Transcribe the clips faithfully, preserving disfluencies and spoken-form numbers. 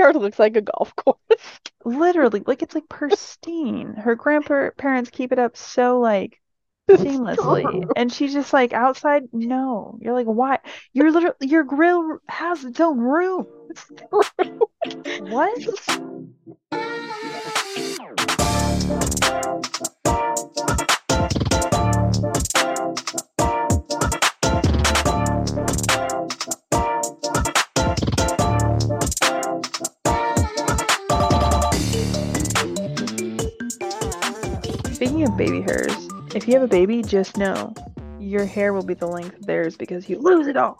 backyard looks like a golf course. Literally, like, it's like pristine. Her grandparents keep it up so like seamlessly, and she's just like outside. No, you're like, why? Your little your grill has its own room. What? Speaking of baby hairs, if you have a baby, just know your hair will be the length of theirs because you lose it all.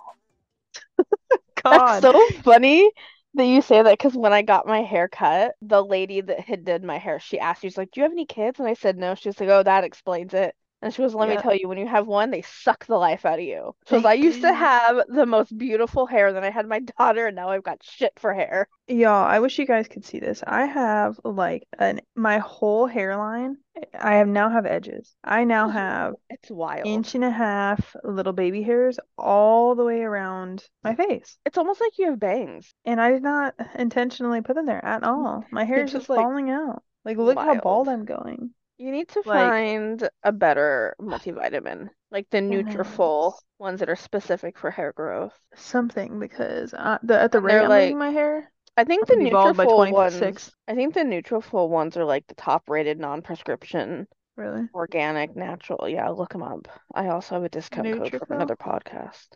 God. That's so funny that you say that, because when I got my hair cut, the lady that had did my hair, she asked, she's like, do you have any kids? And I said no. She was like, oh, that explains it. And she was let yeah. me tell you, when you have one, they suck the life out of you. So I used to have the most beautiful hair, then I had my daughter, and now I've got shit for hair. Y'all, I wish you guys could see this. I have, like, an my whole hairline, I have now have edges. I now have it's wild. Inch and a half little baby hairs all the way around my face. It's almost like you have bangs. And I did not intentionally put them there at all. My hair it's is just like, falling out. Like, look wild. How bald I'm going. You need to like, find a better multivitamin, like the Nutrafol ones that are specific for hair growth. Something, because I, the, at the rate I'm losing my hair, I think the Nutrafol ones. I think the Nutrafol ones are like the top-rated non-prescription, really organic, natural. Yeah, look them up. I also have a discount Nutrafol? code from another podcast.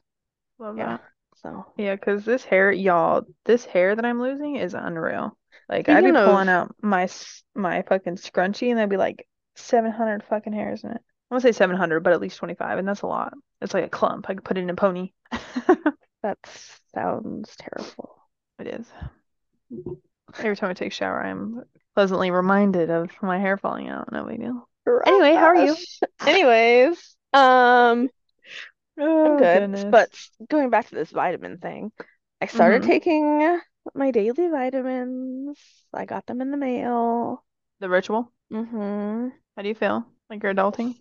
Love yeah, that. So yeah, because this hair, y'all, this hair that I'm losing is unreal. Like I'd be of, pulling out my my fucking scrunchie, and I'd be like. seven hundred fucking hairs in it. I won't say seven hundred, but at least twenty-five, and that's a lot. It's like a clump. I could put it in a pony. That sounds terrible. It is. Every time I take a shower, I'm pleasantly reminded of my hair falling out. No big deal. Anyway, how are you? Anyways, um, oh, I'm good. Goodness. But going back to this vitamin thing, I started mm-hmm. taking my daily vitamins. I got them in the mail. The Ritual? Mm-hmm. How do you feel? Like you're adulting?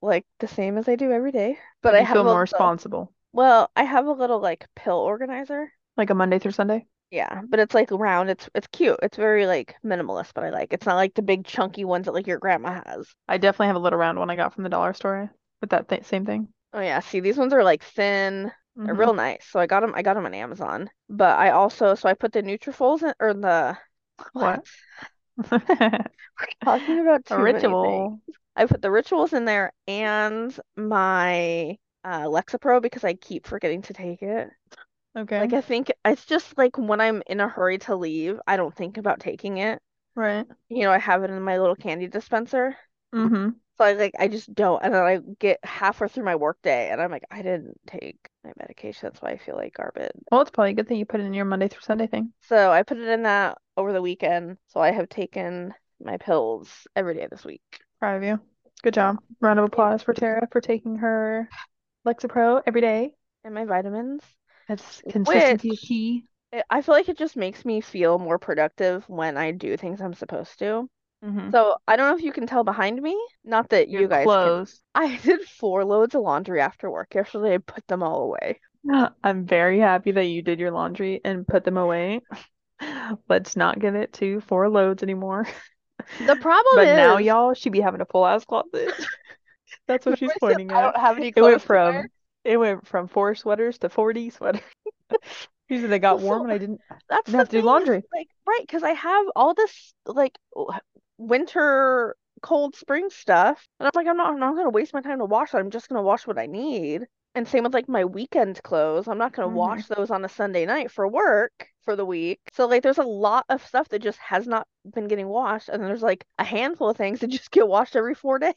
Like the same as I do every day. But I have feel more responsible. Well, I have a little like pill organizer. Like a Monday through Sunday? Yeah, but it's like round. It's it's cute. It's very like minimalist, but I like. It's not like the big chunky ones that like your grandma has. I definitely have a little round one I got from the dollar store with that th- same thing. Oh yeah, see these ones are like thin. Mm-hmm. They're real nice. So I got them I got them on Amazon. But I also so I put the Nutrafols in or the what? We're talking about too a ritual. Many I put the rituals in there and my uh, Lexapro because I keep forgetting to take it. Okay. Like I think it's just like when I'm in a hurry to leave, I don't think about taking it. Right. You know, I have it in my little candy dispenser. Mm-hmm. So I like I just don't, and then I get halfway through my work day, and I'm like, I didn't take my medication. That's why I feel like garbage. Well, it's probably a good thing you put it in your Monday through Sunday thing. So I put it in that over the weekend. So I have taken my pills every day this week. Proud of you. Good job. Round of applause for Tara for taking her Lexapro every day and my vitamins. That's consistency is key. I feel like it just makes me feel more productive when I do things I'm supposed to. Mm-hmm. So I don't know if you can tell behind me. Not that Your you guys clothes. Can. I did four loads of laundry after work yesterday. I put them all away. I'm very happy that you did your laundry and put them away. Let's not give it to four loads anymore. The problem but is, but now y'all should be having a full ass closet. That's what she's pointing at. I don't have any clothes. It went from wear. it went from four sweaters to forty sweaters. Usually they got so, warm and I didn't. That's didn't have to do laundry. Like right, because I have all this like. winter cold spring stuff, and I'm like I'm not I'm not gonna waste my time to wash it. I'm just gonna wash what I need. And same with like my weekend clothes. I'm not gonna mm-hmm. wash those on a Sunday night for work for the week. So like there's a lot of stuff that just has not been getting washed, and there's like a handful of things that just get washed every four days.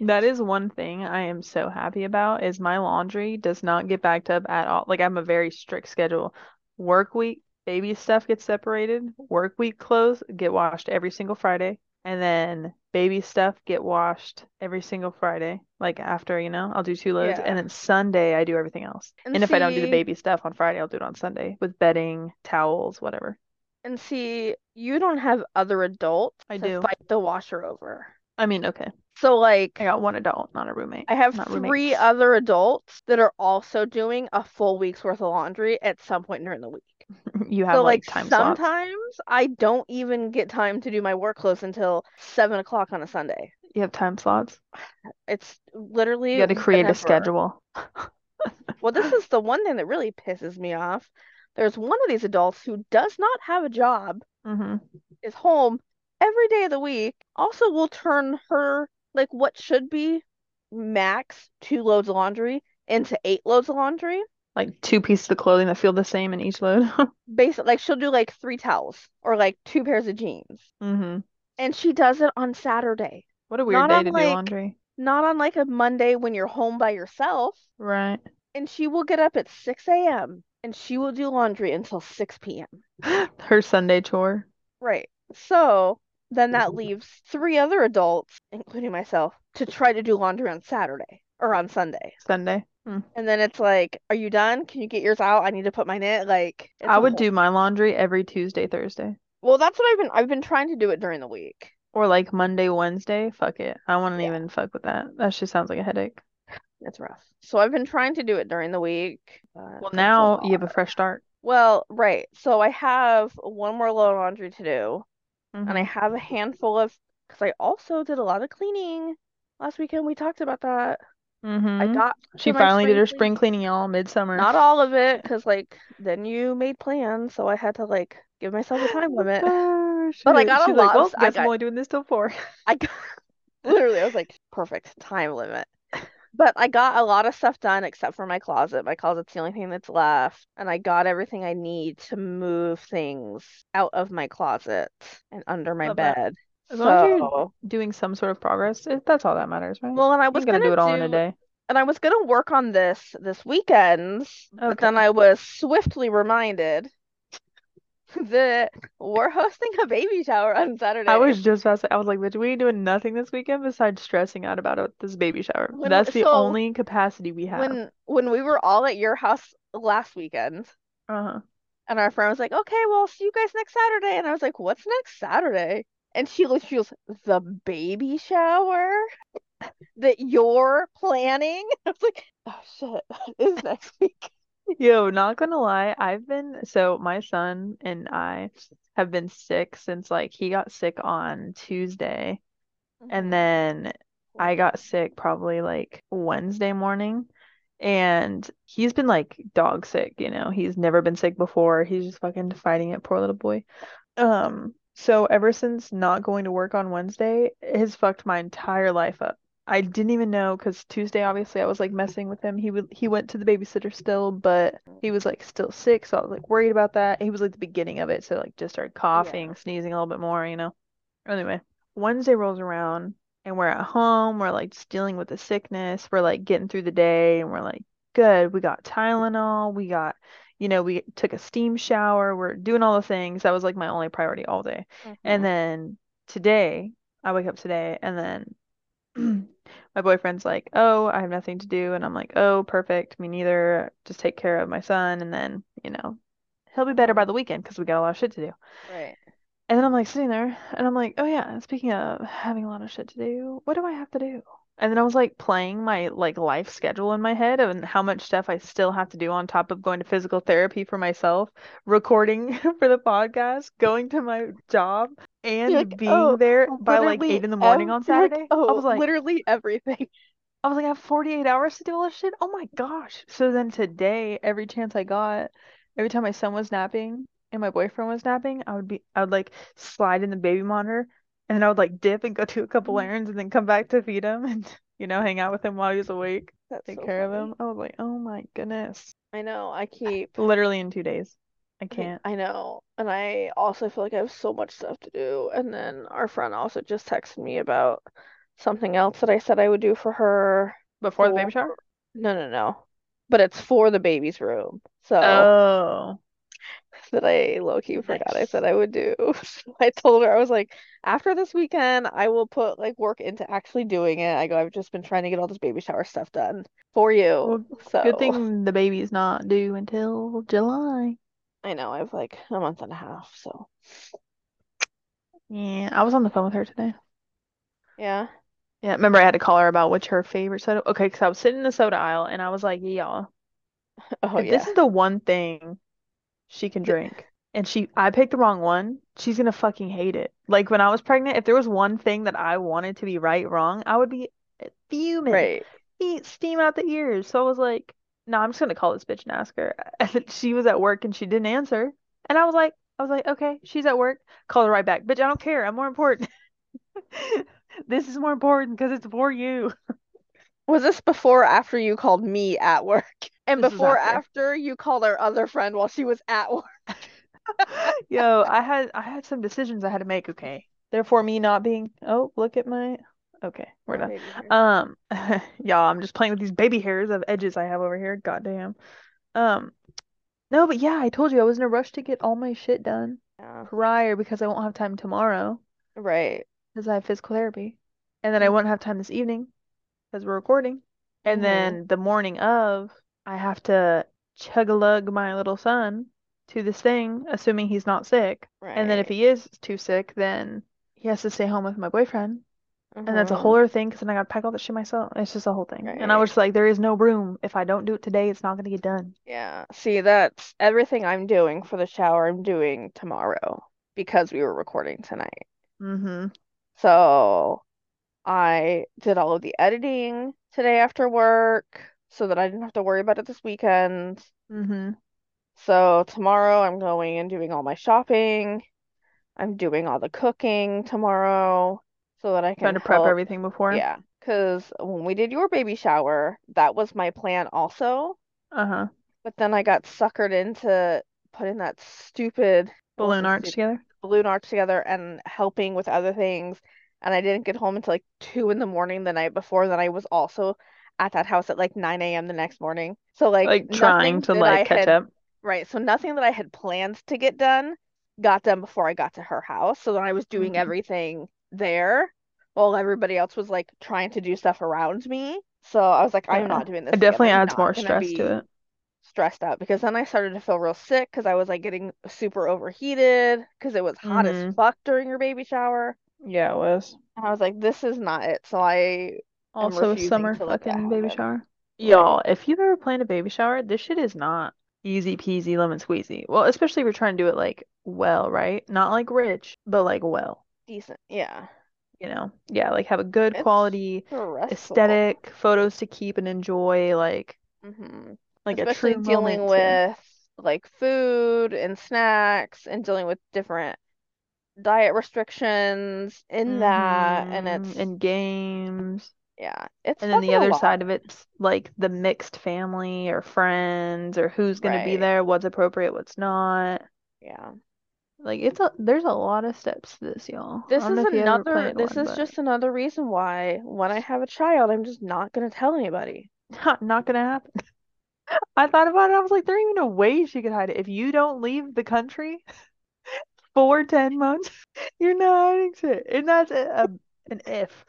That is one thing I am so happy about is my laundry does not get backed up at all. Like I'm a very strict schedule. Work week baby stuff gets separated, work week clothes get washed every single Friday, and then baby stuff get washed every single Friday. Like after, you know, I'll do two loads, yeah. and then Sunday I do everything else. And, and see, if I don't do the baby stuff on Friday, I'll do it on Sunday with bedding, towels, whatever. And see, you don't have other adults I to do. Fight the washer over. I mean, okay. So, like, I got one adult, not a roommate. I have not three roommates. Other adults that are also doing a full week's worth of laundry at some point during the week. You have, so, like, like time sometimes slots. I don't even get time to do my work clothes until seven o'clock on a Sunday. You have time slots? It's literally... You got to create whenever. A schedule. Well, this is the one thing that really pisses me off. There's one of these adults who does not have a job, mm-hmm. is home every day of the week, also will turn her, like, what should be max two loads of laundry into eight loads of laundry. Like, two pieces of clothing that feel the same in each load. Basically, like, she'll do, like, three towels or, like, two pairs of jeans. Mm-hmm. And she does it on Saturday. What a weird not day on, to like, do laundry. Not on, like, a Monday when you're home by yourself. Right. And she will get up at six a.m. and she will do laundry until six p.m. Her Sunday chore. Right. So then that leaves three other adults, including myself, to try to do laundry on Saturday or on Sunday. Sunday. Hmm. And then it's like, are you done? Can you get yours out? I need to put mine in. Like, I would whole... do my laundry every Tuesday, Thursday. Well, that's what I've been. I've been trying to do it during the week. Or like Monday, Wednesday. Fuck it. I wouldn't yeah. even fuck with that. That just sounds like a headache. It's rough. So I've been trying to do it during the week. Well, now you have a fresh start. Well, right. So I have one more load of laundry to do. Mm-hmm. And I have a handful of, because I also did a lot of cleaning last weekend. We talked about that. Mm-hmm. I got she finally did her spring cleaning, y'all, midsummer. Not all of it, because like then you made plans, so I had to like give myself a time limit. she, but I got a lot. Like, well, I guess I'm only doing this till four. I got, literally, I was like, perfect time limit. But I got a lot of stuff done except for my closet. My closet's the only thing that's left, and I got everything I need to move things out of my closet and under my Love bed. That. As so, long as you're doing some sort of progress, it, that's all that matters, right? Well, and I was going to do it all do, in a day. And I was going to work on this this weekend, okay. But then I was swiftly reminded that we're hosting a baby shower on Saturday. I was just about to say, I was like, bitch, we ain't doing nothing this weekend besides stressing out about this baby shower. When, that's the so only capacity we have. When, when we were all at your house last weekend, uh-huh. and our friend was like, okay, well, I'll see you guys next Saturday. And I was like, what's next Saturday? And she goes, she goes, the baby shower that you're planning? I was like, oh, shit, it is next week. Yo, not gonna lie, I've been, so my son and I have been sick since, like, he got sick on Tuesday. Mm-hmm. And then I got sick probably, like, Wednesday morning. And he's been, like, dog sick, you know? He's never been sick before. He's just fucking fighting it, poor little boy. Um... So ever since not going to work on Wednesday, it has fucked my entire life up. I didn't even know, because Tuesday, obviously, I was, like, messing with him. He would, he went to the babysitter still, but he was, like, still sick, so I was, like, worried about that. He was, like, the beginning of it, so, like, just started coughing, yeah. sneezing a little bit more, you know? Anyway, Wednesday rolls around, and we're at home. We're, like, just dealing with the sickness. We're, like, getting through the day, and we're, like, good. We got Tylenol. We got... You know, we took a steam shower. We're doing all the things. That was, like, my only priority all day. Mm-hmm. And then today, I wake up today, and then my boyfriend's like, oh, I have nothing to do. And I'm like, oh, perfect. Me neither. Just take care of my son. And then, you know, he'll be better by the weekend because we got a lot of shit to do. Right. And then I'm, like, sitting there, and I'm like, oh, yeah, speaking of having a lot of shit to do, what do I have to do? And then I was, like, playing my, like, life schedule in my head and how much stuff I still have to do on top of going to physical therapy for myself, recording for the podcast, going to my job, and like, being oh, there by, like, eight in the morning every, on Saturday. Oh, I was, like, literally everything. I was, like, I have forty-eight hours to do all this shit? Oh, my gosh. So then today, every chance I got, every time my son was napping and my boyfriend was napping, I would be, I would, like, slide in the baby monitor. And then I would, like, dip and go do a couple errands and then come back to feed him and, you know, hang out with him while he was awake. That's take so care funny. Of him. I was like, oh, my goodness. I know. I keep. Literally in two days. I can't. I know. And I also feel like I have so much stuff to do. And then our friend also just texted me about something else that I said I would do for her. Before for... the baby shower? No, no, no. But it's for the baby's room. So. Oh. That I low-key forgot nice. I said I would do. So I told her, I was like, after this weekend, I will put, like, work into actually doing it. I go, I've just been trying to get all this baby shower stuff done for you. Well, so good thing the baby's not due until July. I know, I have, like, a month and a half, so. Yeah, I was on the phone with her today. Yeah. Yeah, remember I had to call her about what's her favorite soda? Okay, because I was sitting in the soda aisle and I was like, y'all, Oh if yeah. this is the one thing she can drink and she I picked the wrong one, she's gonna fucking hate it. Like when I was pregnant, if there was one thing that I wanted to be right wrong, I would be fuming. Right. Steam out the ears. So I was like, no, nah, I'm just gonna call this bitch and ask her. And she was at work and she didn't answer. And I was like, I was like, okay, she's at work. Call her right back. Bitch, I don't care. I'm more important. This is more important because it's for you. Was this before or after you called me at work? And this before after. after you called our other friend while she was at work? Yo, I had I had some decisions I had to make, okay. Therefore me not being oh, look at my okay, we're done. Um y'all, I'm just playing with these baby hairs of edges I have over here. Goddamn. Um No, but yeah, I told you I was in a rush to get all my shit done yeah. prior because I won't have time tomorrow. Right. Because I have physical therapy. And then I won't have time this evening because we're recording. And mm-hmm. then the morning of, I have to chug-a-lug my little son to this thing, assuming he's not sick. Right. And then if he is too sick, then he has to stay home with my boyfriend. Mm-hmm. And that's a whole other thing because then I got to pack all that shit myself. It's just a whole thing. Right. And I was just like, there is no room. If I don't do it today, it's not going to get done. Yeah. See, that's everything I'm doing for the shower I'm doing tomorrow because we were recording tonight. Mm-hmm. So I did all of the editing today after work so that I didn't have to worry about it this weekend. Mm-hmm. So tomorrow I'm going and doing all my shopping. I'm doing all the cooking tomorrow so that I can Trying to help. prep everything before. Yeah, because when we did your baby shower, that was my plan also. Uh-huh. But then I got suckered into putting that stupid balloon arch stupid, together. Balloon arch together and helping with other things. And I didn't get home until like two in the morning the night before. Then I was also at that house at like nine a.m. the next morning. So like, like trying to like I catch had, up. Right. So nothing that I had planned to get done got done before I got to her house. So then I was doing mm-hmm. everything there while everybody else was like trying to do stuff around me. So I was like, yeah. I'm not doing this. It definitely again. adds more stress to it. Stressed out because then I started to feel real sick because I was like getting super overheated because it was hot mm-hmm. as fuck during your baby shower. Yeah, it was. And I was like, this is not it. So I also a summer fucking baby shower. Y'all, if you've ever planned a baby shower, this shit is not easy peasy lemon squeezy. Well, especially if you're trying to do it like well, right? Not like rich, but like well. Decent. Yeah. You know? Yeah, like have a good it's quality stressful. aesthetic, photos to keep and enjoy, like mm-hmm. like especially a true dealing moment with too. like food and snacks and dealing with different diet restrictions in mm-hmm. that and it's and games yeah it's and then the other side of it's like the mixed family or friends or who's gonna right. be there, what's appropriate, what's not. Yeah, like it's a there's a lot of steps to this, y'all. This is another this one, is but... just another reason why when I have a child I'm just not gonna tell anybody. Not gonna happen. I thought about it. I was like, there ain't even a way she could hide it. If you don't leave the country for ten months, you're not hiding shit. And that's a, a, an if.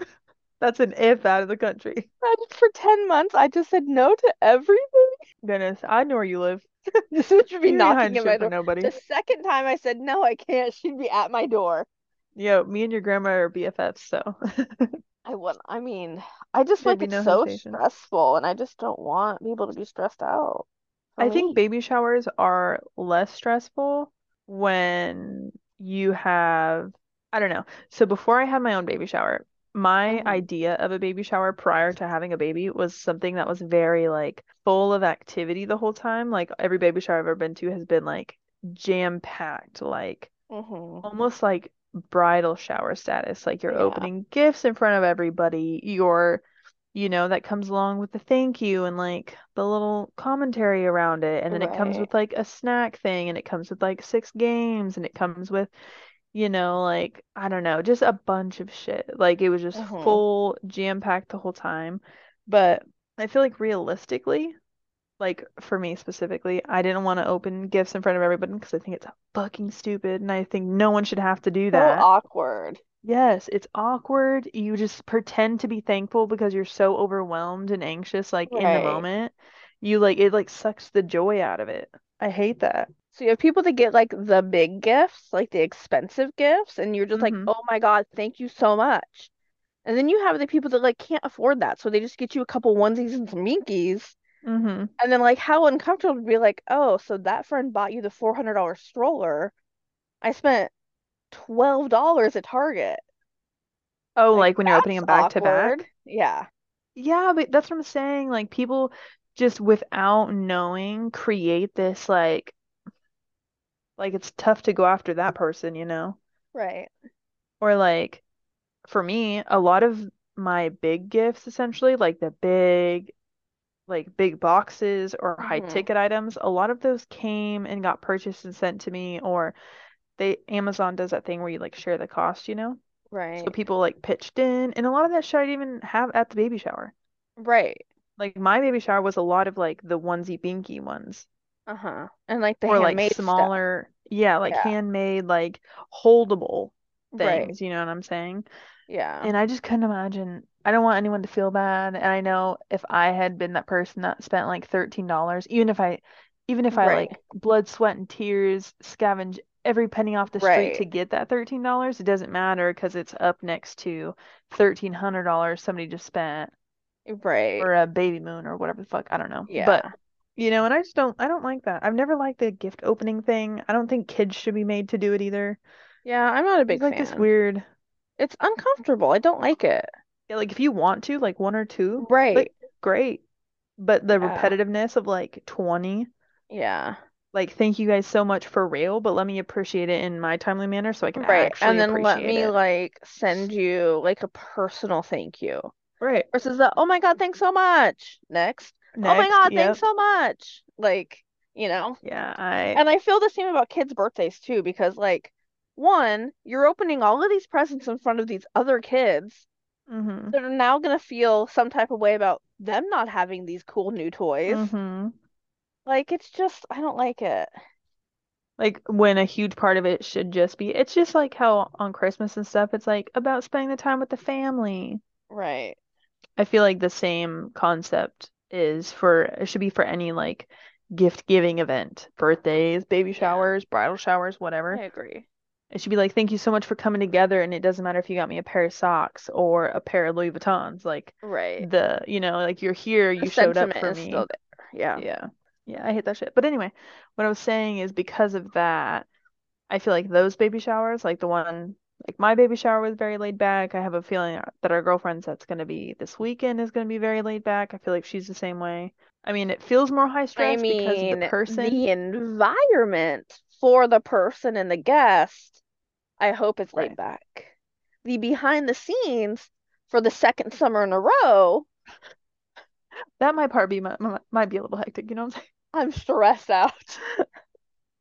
That's an if out of the country. For ten months, I just said no to everything. Goodness, I know where you live. This would be you knocking at my door. Nobody. The second time I said, no, I can't. She'd be at my door. Yo, me and your grandma are B F Fs, so. I wouldn't. I mean, I just There'd like it's no so hesitation. stressful, and I just don't want people to be stressed out. I me. think baby showers are less stressful when you have, I don't know. So before I had my own baby shower, my mm-hmm. idea of a baby shower prior to having a baby was something that was very like full of activity the whole time. Like every baby shower I've ever been to has been like jam-packed, like mm-hmm. almost like bridal shower status. Like you're yeah. opening gifts in front of everybody. You're, you know, that comes along with the thank you and like the little commentary around it. And then right. it comes with like a snack thing and it comes with like six games and it comes with, you know, like, I don't know, just a bunch of shit. Like it was just mm-hmm. full jam packed the whole time. But I feel like realistically, like for me specifically, I didn't want to open gifts in front of everybody because I think it's fucking stupid. And I think no one should have to do that. So awkward. Yes, it's awkward. You just pretend to be thankful because you're so overwhelmed and anxious, like right. in the moment. You like it like sucks the joy out of it. I hate that. So you have people that get like the big gifts, like the expensive gifts, and you're just mm-hmm. like, oh my God, thank you so much. And then you have the people that, like, can't afford that. So they just get you a couple onesies and some minkies. Mm-hmm. And then, like, how uncomfortable to be like, oh, so that friend bought you the four hundred dollars stroller. I spent twelve dollars at Target. Oh, like, like when you're opening them back awkward. to back? Yeah. Yeah, but that's what I'm saying. Like, people just without knowing create this, like, like, it's tough to go after that person, you know? Right. Or, like, for me, a lot of my big gifts, essentially, like the big, like, big boxes or mm-hmm. high-ticket items, a lot of those came and got purchased and sent to me, or they Amazon does that thing where you, like, share the cost, you know? Right. So people, like, pitched in, and a lot of that shit I didn't even have at the baby shower. Right. Like, my baby shower was a lot of, like, the onesie-binky ones. Uh-huh. And, like, the or, handmade like, smaller, stuff. yeah, like, yeah. handmade, like, holdable things, right. you know what I'm saying? Yeah. And I just couldn't imagine. I don't want anyone to feel bad. And I know if I had been that person that spent like thirteen dollars, even if I, even if right. I like blood, sweat, and tears scavenge every penny off the street right. to get that thirteen dollars, it doesn't matter because it's up next to thirteen hundred dollars somebody just spent. Right. Or a baby moon or whatever the fuck. I don't know. Yeah. But, you know, and I just don't, I don't like that. I've never liked the gift opening thing. I don't think kids should be made to do it either. Yeah. I'm not a big it's fan. Like this weird. It's uncomfortable. I don't like it. Yeah, like if you want to, like one or two, right? Like, great, but the yeah. repetitiveness of like twenty, yeah. Like, thank you guys so much for real, but let me appreciate it in my timely manner so I can right. actually and then appreciate let me it. Like send you like a personal thank you, right? Versus the oh my god, thanks so much. Next, Next oh my god, yep. thanks so much. Like, you know, yeah. I and I feel the same about kids' birthdays too because like. One, you're opening all of these presents in front of these other kids mm-hmm. that are now going to feel some type of way about them not having these cool new toys. Mm-hmm. Like, it's just, I don't like it. Like, when a huge part of it should just be, it's just like how on Christmas and stuff, it's like about spending the time with the family. Right. I feel like the same concept is for, it should be for any, like, gift-giving event. Birthdays, baby showers, yeah. bridal showers, whatever. I agree. It should be like, thank you so much for coming together, and it doesn't matter if you got me a pair of socks or a pair of Louis Vuittons. Like, right. the, you know, like, you're here, you the showed up for me. Still there. Yeah. Yeah. Yeah, I hate that shit. But anyway, what I was saying is because of that, I feel like those baby showers, like the one, like my baby shower was very laid back. I have a feeling that our girlfriend's that's going to be this weekend is going to be very laid back. I feel like she's the same way. I mean, it feels more high stress I mean, because the person. the environment for the person and the guest, I hope it's right. laid back. The behind the scenes for the second summer in a row. That might part be my, my, might be a little hectic, you know what I'm saying? I'm stressed out.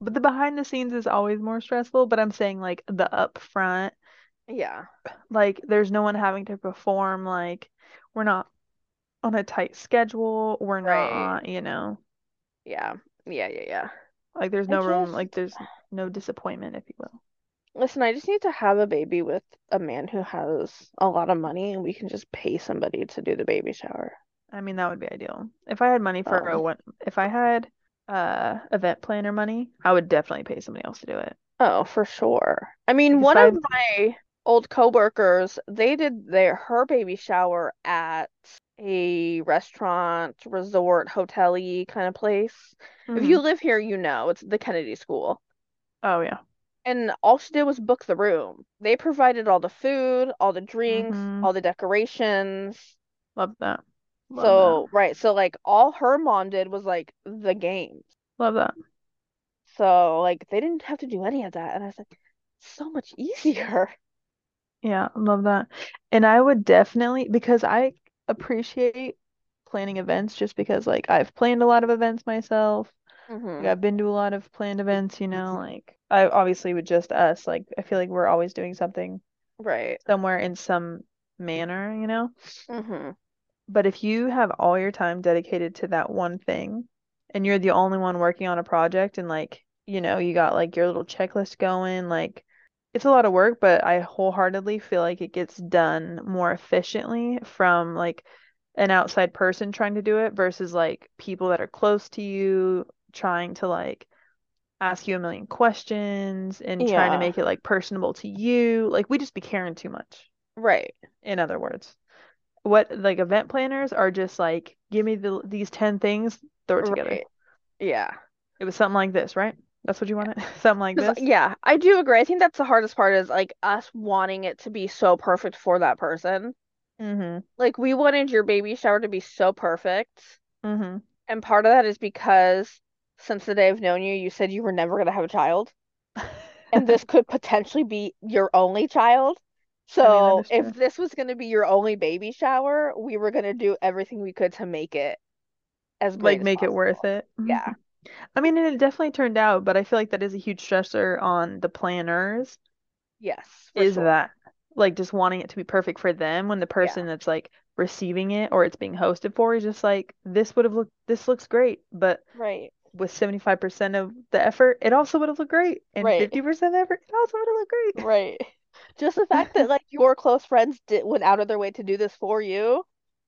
But the behind the scenes is always more stressful, but I'm saying like the upfront. Yeah. Like there's no one having to perform, like we're not on a tight schedule, we're right. not, you know. Yeah. Yeah, yeah, yeah. Like, there's no just, room, like, there's no disappointment, if you will. Listen, I just need to have a baby with a man who has a lot of money, and we can just pay somebody to do the baby shower. I mean, that would be ideal. If I had money for oh. a, if I had uh, event planner money, I would definitely pay somebody else to do it. Oh, for sure. I mean, because one I'd... of my old coworkers, they did their her baby shower at a restaurant, resort, hotel-y kind of place. Mm-hmm. If you live here, you know. It's the Kennedy School. Oh, yeah. And all she did was book the room. They provided all the food, all the drinks, mm-hmm. all the decorations. Love that. Love so, that. right. So, like, all her mom did was, like, the games. Love that. So, like, they didn't have to do any of that. And I was like, so much easier. Yeah, love that. And I would definitely, because I appreciate planning events just because like I've planned a lot of events myself. Mm-hmm. Like, I've been to a lot of planned events, you know, like I obviously with just us, like I feel like we're always doing something right somewhere in some manner, you know. Mm-hmm. But if you have all your time dedicated to that one thing and you're the only one working on a project and like, you know, you got like your little checklist going, like it's a lot of work, but I wholeheartedly feel like it gets done more efficiently from, like, an outside person trying to do it versus, like, people that are close to you trying to, like, ask you a million questions and yeah. trying to make it, like, personable to you. Like, we just be caring too much. Right. In other words, what like event planners are just like, give me the, these ten things, throw it together. Right. Yeah. It was something like this, right? That's what you wanted? Something like this? Yeah, I do agree. I think that's the hardest part is like us wanting it to be so perfect for that person. Mm-hmm. Like we wanted your baby shower to be so perfect. Mm-hmm. And part of that is because since the day I've known you, you said you were never going to have a child. And this could potentially be your only child. So I mean, if this was going to be your only baby shower, we were going to do everything we could to make it as like as make possible. It worth it. Yeah. I mean, and it definitely turned out, but I feel like that is a huge stressor on the planners. Yes. Is sure. that like just wanting it to be perfect for them when the person yeah. that's like receiving it or it's being hosted for is just like, this would have looked, this looks great, but right. with seventy-five percent of the effort, it also would have looked great. And right. fifty percent of the effort, it also would have looked great. Right. Just the fact that like your close friends did, went out of their way to do this for you.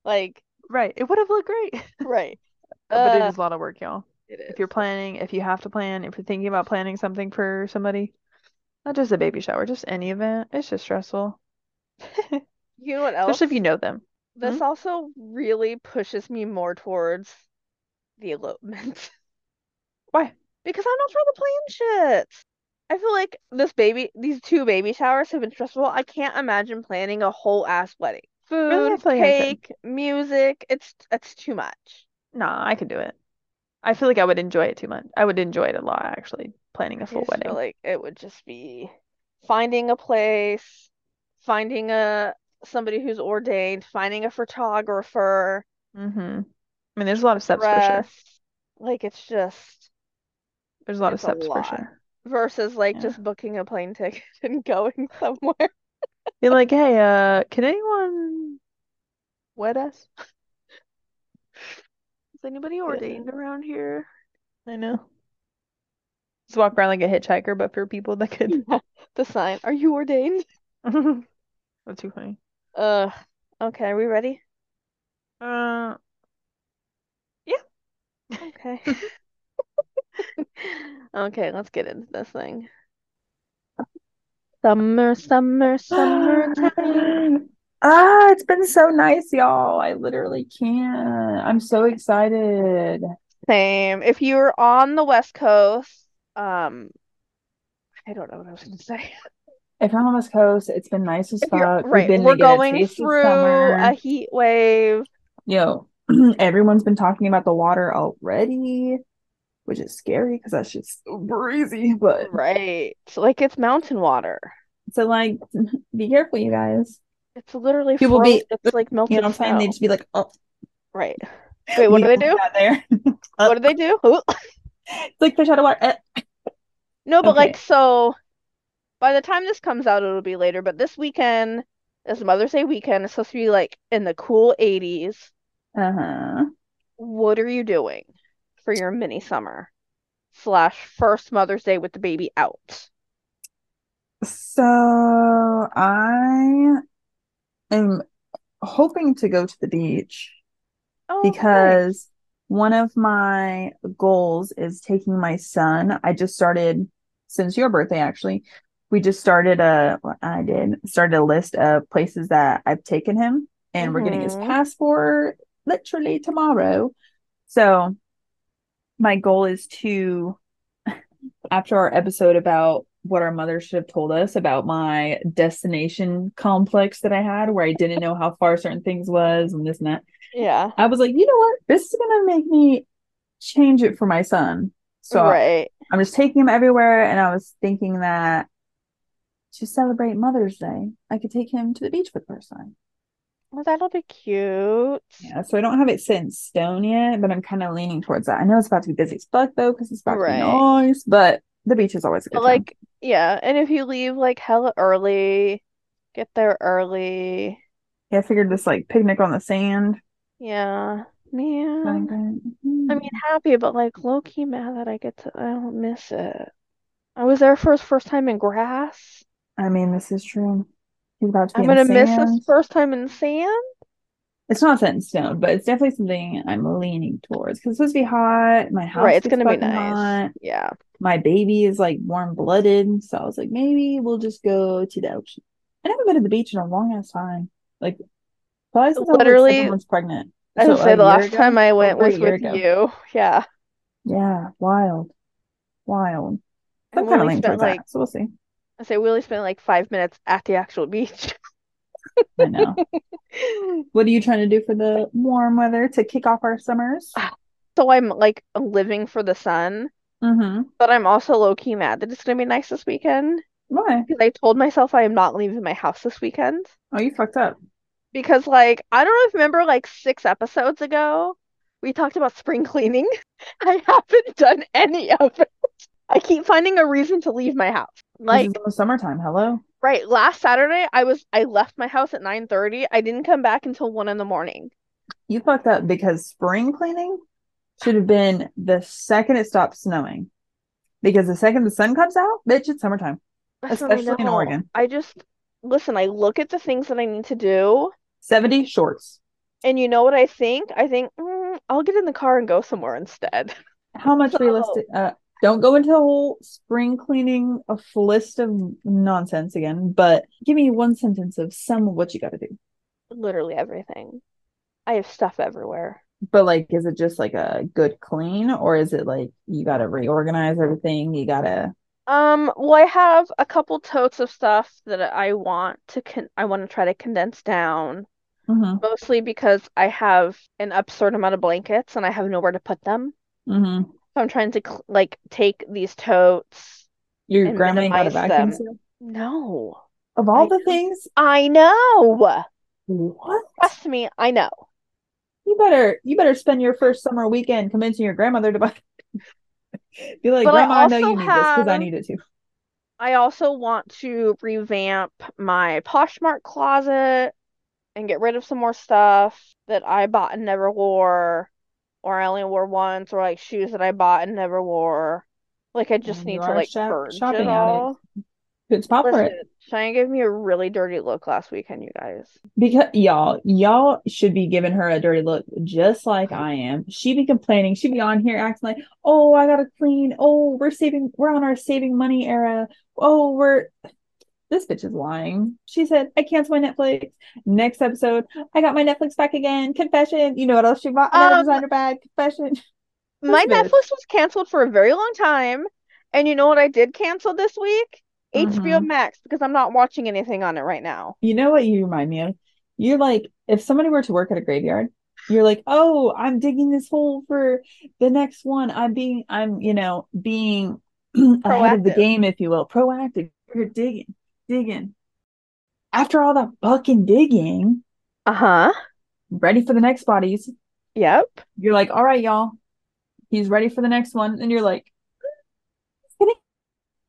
Like, right. It would have looked great. Right. But uh, it is a lot of work, y'all. It is. If you're planning, if you have to plan, if you're thinking about planning something for somebody, not just a baby shower, just any event, it's just stressful. You know what else? Especially if you know them. This hmm? also really pushes me more towards the elopement. Why? Because I'm not trying to plan shit. I feel like this baby, these two baby showers have been stressful. I can't imagine planning a whole ass wedding. Food, cake, music. It's it's too much. Nah, I could do it. I feel like I would enjoy it too much. I would enjoy it a lot, actually, planning a full wedding. I feel like it would just be finding a place, finding a somebody who's ordained, finding a photographer. Mm-hmm. I mean, there's a lot of steps for sure. Like, it's just... There's a lot of steps for sure. Versus, like, yeah. just booking a plane ticket and going somewhere. You're like, hey, uh, can anyone wed us? Anybody ordained yeah. around here? I know. Just walk around like a hitchhiker, but for people that could. Yeah. The sign. Are you ordained? That's too funny. Uh, okay. Are we ready? Uh, yeah. Okay. Okay, let's get into this thing. Summer, summer, summer time. Ah, it's been so nice, y'all. I literally can't. I'm so excited. Same. If you're on the West Coast, um, I don't know what I was going to say. If you're on the West Coast, it's been nice as fuck. Right. We've been We're going through a heat wave. Yo, everyone's been talking about the water already, which is scary because that's just so breezy. But right. So, like, it's mountain water. So, like, be careful, you guys. It's literally people be it's like melting. You know what I'm saying? They just be like, oh, right. Wait, what do they do? There. What do they do? It's like fish out of water. No, but okay. like so. By the time this comes out, it'll be later. But this weekend, this Mother's Day weekend, it's supposed to be like in the cool eighties. Uh huh. What are you doing for your mini summer slash first Mother's Day with the baby out? So I. I'm hoping to go to the beach oh, because nice. One of my goals is taking my son. I just started since your birthday, actually. We just started a well, I did started a list of places that I've taken him, and mm-hmm. we're getting his passport literally tomorrow. So my goal is to, after our episode about what our mother should have told us about my destination complex that I had where I didn't know how far certain things was and this and that. Yeah. I was like, you know what? This is going to make me change it for my son. So right. I, I'm just taking him everywhere. And I was thinking that to celebrate Mother's Day, I could take him to the beach for the first time. Well, that'll be cute. Yeah. So I don't have it set in stone yet, but I'm kind of leaning towards that. I know it's about to be busy as fuck though, because it's about right. to be nice, but the beach is always a good like, time. Yeah, and if you leave, like, hella early, get there early. Yeah, I figured this, like, picnic on the sand. Yeah. Man. I mean, happy, but, like, low-key mad that I get to, I don't miss it. I was there for his first time in grass. I mean, this is true. He's about to be I'm going to miss his first time in sand? It's not set in stone, but it's definitely something I'm leaning towards. Because it's supposed to be hot. My house right, it's gonna be nice. Hot. Yeah. My baby is like warm blooded, so I was like, maybe we'll just go to the ocean. I never been to the beach in a long ass time. Like, probably since literally, I was pregnant. I would so, say the last ago? time I went was with ago. you. Yeah. Yeah. Wild. Wild. I'm kind of leaning towards like, that, so we'll see. I say we only spent like five minutes at the actual beach. I know. What are you trying to do for the warm weather to kick off our summers? So I'm like living for the sun. Mm-hmm. But I'm also low-key mad that it's going to be nice this weekend. Why? Because I told myself I am not leaving my house this weekend. Oh, you fucked up. Because, like, I don't know if you remember, like, six episodes ago, we talked about spring cleaning. I haven't done any of it. I keep finding a reason to leave my house. Like, this is the summertime. Hello? Right. Last Saturday, I was I left my house at nine thirty. I didn't come back until one in the morning. You fucked up because spring cleaning should have been the second it stopped snowing. Because the second the sun comes out, bitch, it's summertime. That's especially in Oregon. I just, listen, I look at the things that I need to do. seventy shorts. And you know what I think? I think, mm, I'll get in the car and go somewhere instead. How much so, realistic? Uh, don't go into the whole spring cleaning a list of nonsense again, but give me one sentence of some of what you got to do. Literally everything. I have stuff everywhere. But, like, is it just, like, a good clean? Or is it, like, you got to reorganize everything? You got to... Um, well, I have a couple totes of stuff that I want to con- I want to try to condense down, mm-hmm. mostly because I have an absurd amount of blankets and I have nowhere to put them. Mm-hmm. So I'm trying to cl- like take these totes. Your grandma ain't got a vacuum seal? No. Of all I the know. things, I know. What? Trust me, I know. You better you better spend your first summer weekend convincing your grandmother to buy. Be like, but Grandma, I, I know you need have, this because I need it too. I also want to revamp my Poshmark closet and get rid of some more stuff that I bought and never wore, or I only wore once, or like shoes that I bought and never wore. Like, I just and need to like shop- purge it all. It. It's popular. Cheyenne gave me a really dirty look last weekend, you guys. Because y'all, y'all should be giving her a dirty look just like I am. She be complaining. She be on here acting like, oh, I gotta clean. Oh, we're saving. We're on our saving money era. Oh, we're. This bitch is lying. She said, I canceled my Netflix. Next episode, I got my Netflix back again. Confession. You know what else she bought? Another um, designer bag. Confession. This my bitch. Netflix was canceled for a very long time. And you know what I did cancel this week? Mm-hmm. H B O Max, because I'm not watching anything on it right now. You know what you remind me of? You're like, if somebody were to work at a graveyard, you're like, oh, I'm digging this hole for the next one. I'm being, I'm, you know, being ahead of the game, if you will. Proactive. You're digging, digging. After all that fucking digging. Uh-huh. Ready for the next bodies. Yep. You're like, all right, y'all. He's ready for the next one. And you're like,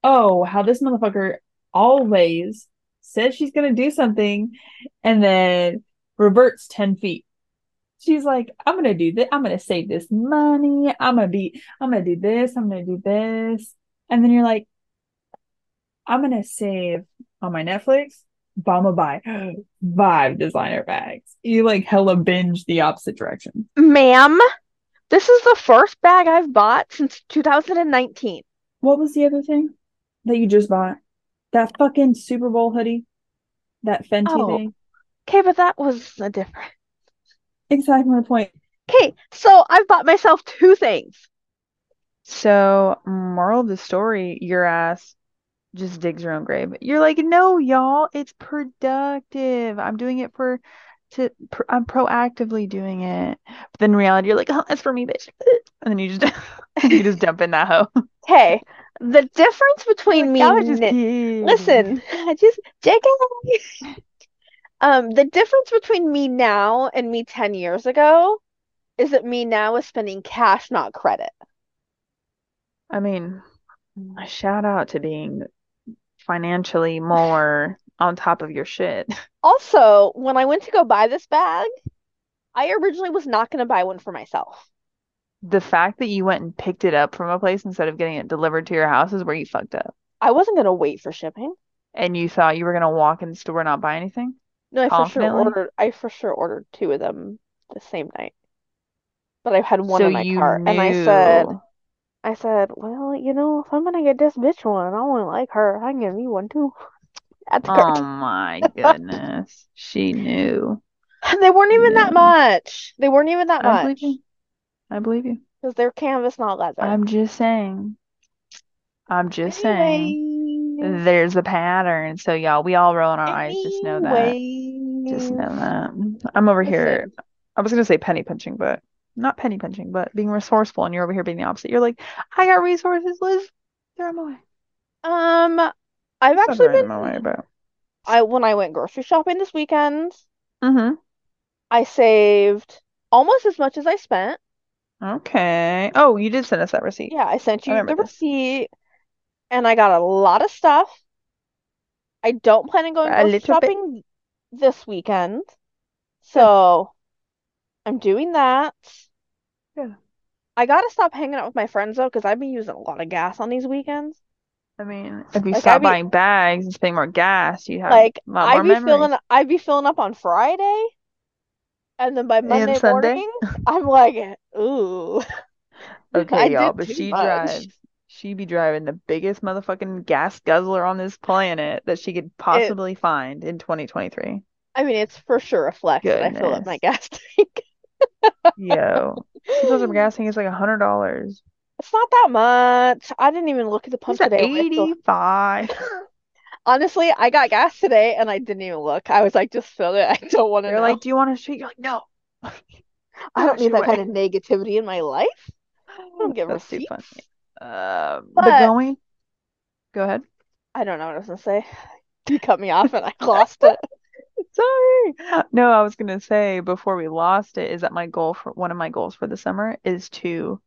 oh, how this motherfucker always says she's going to do something and then reverts ten feet. She's like, I'm going to do this. I'm going to save this money. I'm going to be, I'm going to do this. I'm going to do this. And then you're like, I'm going to save on my Netflix. Bomba buy five designer bags. You like hella binge the opposite direction. Ma'am, this is the first bag I've bought since two thousand nineteen. What was the other thing that you just bought? That fucking Super Bowl hoodie? That Fenty oh, thing? Okay, but that was a different. Exactly my point. Okay, so I've bought myself two things. So, moral of the story, your ass just digs your own grave. You're like, no, y'all, it's productive. I'm doing it for, to, pr- I'm proactively doing it. But then in reality, you're like, oh, that's for me, bitch. And then you just, you just dump in that hoe. Hey, the difference between me and n- listen, I just um, the difference between me now and me ten years ago is that me now is spending cash, not credit. I mean, a shout out to being financially more on top of your shit. Also, when I went to go buy this bag, I originally was not going to buy one for myself. The fact that you went and picked it up from a place instead of getting it delivered to your house is where you fucked up. I wasn't going to wait for shipping. And you thought you were going to walk in the store and not buy anything? No, I for, sure ordered, I for sure ordered two of them the same night. But I had one so in my car. Knew. And I said, I said, well, you know, if I'm going to get this bitch one, I want to like her. I can get me one too. at the garden. Oh my goodness. She knew. They weren't even yeah. that much. They weren't even that I much. Believe you. I believe you. Because they're canvas, not leather. I'm just saying. I'm just anyway. saying. There's a pattern. So, y'all, we all rolling our anyway. eyes. Just know that. Just know that. I'm over Listen. here. I was going to say penny pinching, but not penny pinching, but being resourceful. And you're over here being the opposite. You're like, I got resources, Liz. Throw them away. Um, I've That's actually been. Way, but... I when I went grocery shopping this weekend. Mm-hmm. I saved almost as much as I spent. Okay. Oh, you did send us that receipt. Yeah, I sent you I the this. receipt, and I got a lot of stuff. I don't plan on going grocery shopping bit. this weekend, so yeah. I'm doing that. Yeah. I gotta stop hanging out with my friends though, because I've been using a lot of gas on these weekends. I mean, if you like, stop I'd buying be, bags and spending more gas, you have like a lot I'd more be memories. filling. I'd be filling up on Friday, and then by Monday and morning, I'm like, ooh. Okay, y'all, but she much. drives. She be driving the biggest motherfucking gas guzzler on this planet that she could possibly it, find in twenty twenty-three. I mean, it's for sure a flex that I fill up my gas tank. Yo, she fills up gas tank. It's like a hundred dollars. It's not that much. I didn't even look at the pump today. eighty-five. Honestly, I got gas today and I didn't even look. I was like, just fill it. I don't want to. You're know. like, do you want to shoot? You're like, no. I don't need that way. kind of negativity in my life. I don't give a shit. Um, but, but going. Go ahead. I don't know what I was gonna say. You cut me off and I lost it. Sorry. No, I was gonna say before we lost it is that my goal for one of my goals for the summer is to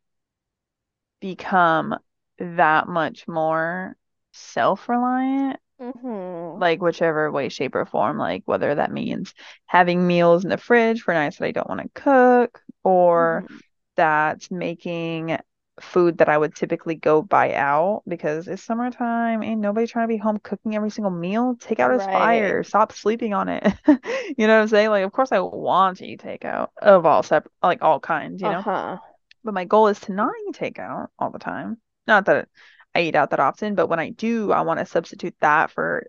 become that much more self-reliant, mm-hmm. like whichever way, shape, or form, like whether that means having meals in the fridge for nights that I don't want to cook, or mm-hmm. that's making food that I would typically go buy out because it's summertime, ain't nobody trying to be home cooking every single meal. Takeout is right. fire. Stop sleeping on it. You know what I'm saying? Like, of course I want to eat takeout of all separate, like all kinds, you uh-huh. know? But my goal is to not eat takeout all the time. Not that I eat out that often, but when I do, I want to substitute that for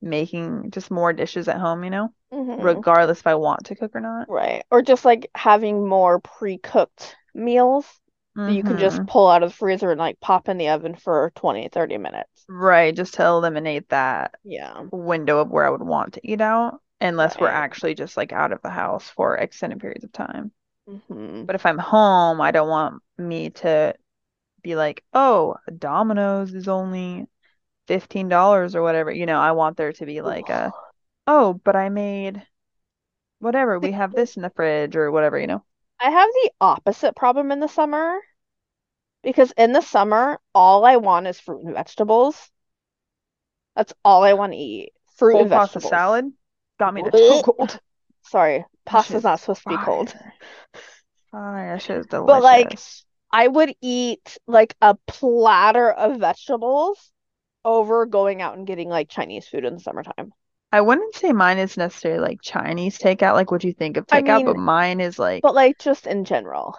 making just more dishes at home, you know, mm-hmm. regardless if I want to cook or not. Right. Or just like having more pre-cooked meals mm-hmm. that you can just pull out of the freezer and like pop in the oven for twenty, thirty minutes. Right. Just to eliminate that yeah. window of where I would want to eat out, unless right. we're actually just like out of the house for extended periods of time. Mm-hmm. But if I'm home, I don't want me to be like, oh, Domino's is only fifteen dollars or whatever. You know, I want there to be like, a, oh, but I made whatever. We have this in the fridge or whatever, you know. I have the opposite problem in the summer because in the summer, all I want is fruit and vegetables. That's all I want to eat. Fruit Cold and vegetables. Pasta salad got me to chokehold. Sorry, pasta's not supposed to be cold. Fire, that shit is delicious. But like, I would eat like a platter of vegetables over going out and getting like Chinese food in the summertime. I wouldn't say mine is necessarily like Chinese takeout. Like, what do you think of takeout? I mean, but mine is like, but like just in general,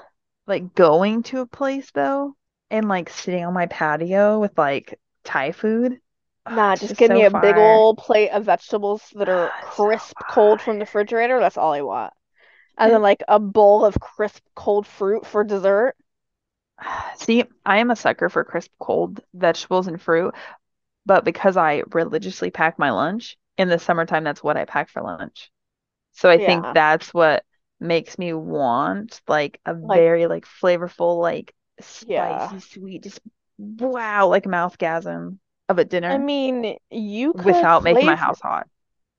like going to a place though, and like sitting on my patio with like Thai food. Nah, oh, just give so me a fire. big old plate of vegetables that are oh, crisp, so cold from the refrigerator. That's all I want. And then, like, a bowl of crisp, cold fruit for dessert. See, I am a sucker for crisp, cold vegetables and fruit. But because I religiously pack my lunch, in the summertime, that's what I pack for lunch. So I yeah. think that's what makes me want, like, a like, very, like, flavorful, like, spicy, yeah. sweet, just, wow, like, mouthgasm. Of a dinner. I mean, you could without flavor, making my house hot.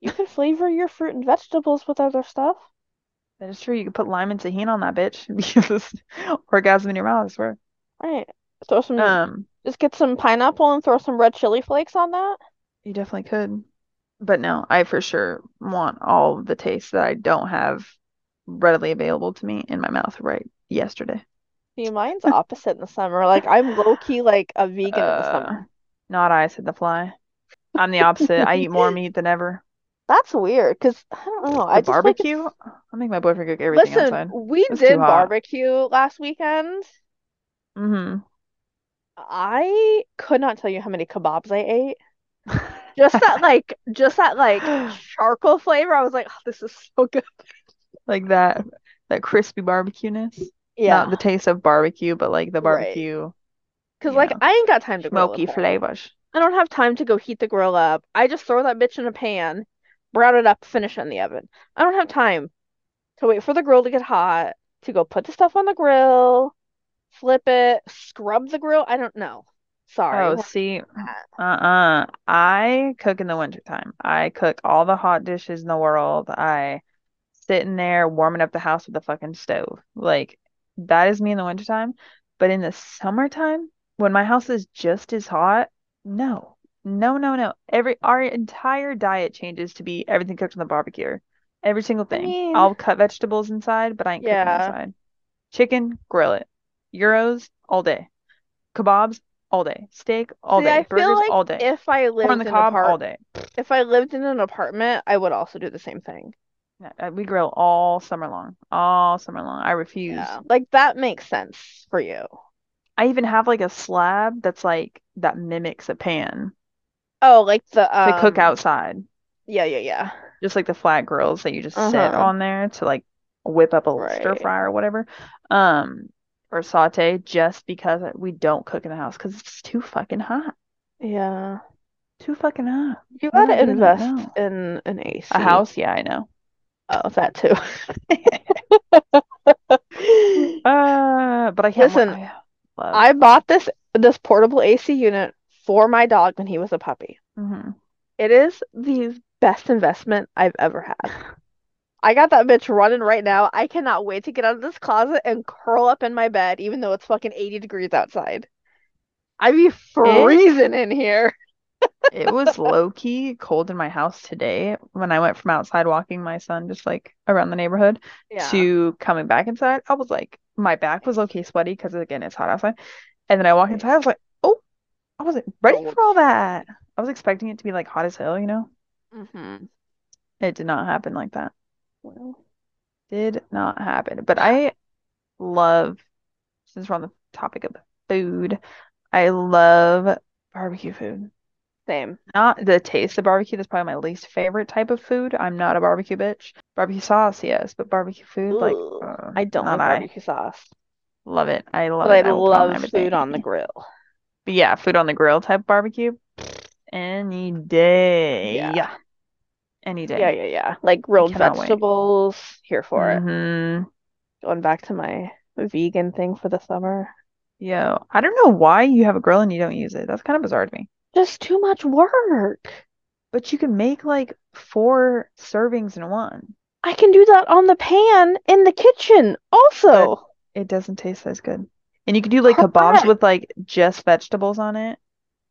You could flavor your fruit and vegetables with other stuff. That is true. You could put lime and tahini on that bitch. Just orgasm in your mouth, I swear. Right. Throw some. Um. Just get some pineapple and throw some red chili flakes on that. You definitely could. But no, I for sure want all the tastes that I don't have readily available to me in my mouth right yesterday. See, mine's opposite in the summer. Like I'm low key like a vegan uh, in the summer. Not I, said the fly. I'm the opposite. I eat more meat than ever. That's weird, because I don't know. The I just barbecue? Like I make my boyfriend cook everything Listen, outside. We did barbecue last weekend. Mm-hmm. I could not tell you how many kebabs I ate. just that like just that like charcoal flavor. I was like, oh, this is so good. Like that that crispy barbecue-ness. Yeah. Not the taste of barbecue, but like the barbecue. Right. Cause like know, I ain't got time to grill smoky flavors. I don't have time to go heat the grill up. I just throw that bitch in a pan, brown it up, finish it in the oven. I don't have time to wait for the grill to get hot, to go put the stuff on the grill, flip it, scrub the grill. I don't know. Sorry. Oh, see, uh-uh. I cook in the wintertime. I cook all the hot dishes in the world. I sit in there warming up the house with the fucking stove. Like, that is me in the wintertime. But in the summertime, when my house is just as hot, no. No, no, no. Every our entire diet changes to be everything cooked on the barbecue. Every single thing. I mean, I'll cut vegetables inside, but I ain't yeah. cooking inside. Chicken, grill it. Euros, all day. Kebabs, all day. Steak, all See, day. I Burgers, feel like all day. If I lived in an apartment, all day. If I lived in an apartment, I would also do the same thing. Yeah, we grill all summer long. All summer long. I refuse. Yeah. Like, that makes sense for you. I even have like a slab that's like that mimics a pan. Oh, like the um, to cook outside. Yeah, yeah, yeah. Just like the flat grills that you just uh-huh. set on there to like whip up a right. stir fry or whatever, um, or saute. Just because we don't cook in the house because it's too fucking hot. Yeah, too fucking hot. You gotta I invest in an A C. A house, yeah, I know. Oh, that too. uh, but I can't. Listen. Wa- Love. I bought this this portable A C unit for my dog when he was a puppy. Mm-hmm. It is the best investment I've ever had. I got that bitch running right now. I cannot wait to get out of this closet and curl up in my bed, even though it's fucking eighty degrees outside. I be freezing it, in here. It was low-key cold in my house today when I went from outside walking my son just like around the neighborhood yeah. to coming back inside. I was like, my back was low-key sweaty because, again, it's hot outside. And then I walked inside. I was like, oh, I wasn't ready for all that. I was expecting it to be, like, hot as hell, you know? Mm-hmm. It did not happen like that. Well, did not happen. But I love, since we're on the topic of food, I love barbecue food. Same. Not the taste of barbecue. That's probably my least favorite type of food. I'm not a barbecue bitch. Barbecue sauce, yes, but barbecue food, Ooh, like uh, I don't like barbecue I. sauce. Love it. I love. But it. I, I love food everything. On the grill. But yeah, food on the grill type barbecue, any day. Yeah. yeah. Any day. Yeah, yeah, yeah. Like grilled vegetables. Wait. Here for mm-hmm. it. Going back to my vegan thing for the summer. Yo, I don't know why you have a grill and you don't use it. That's kind of bizarre to me. Just too much work. But you can make like four servings in one. I can do that on the pan in the kitchen also. But it doesn't taste as good. And you can do like Correct. Kebabs with like just vegetables on it.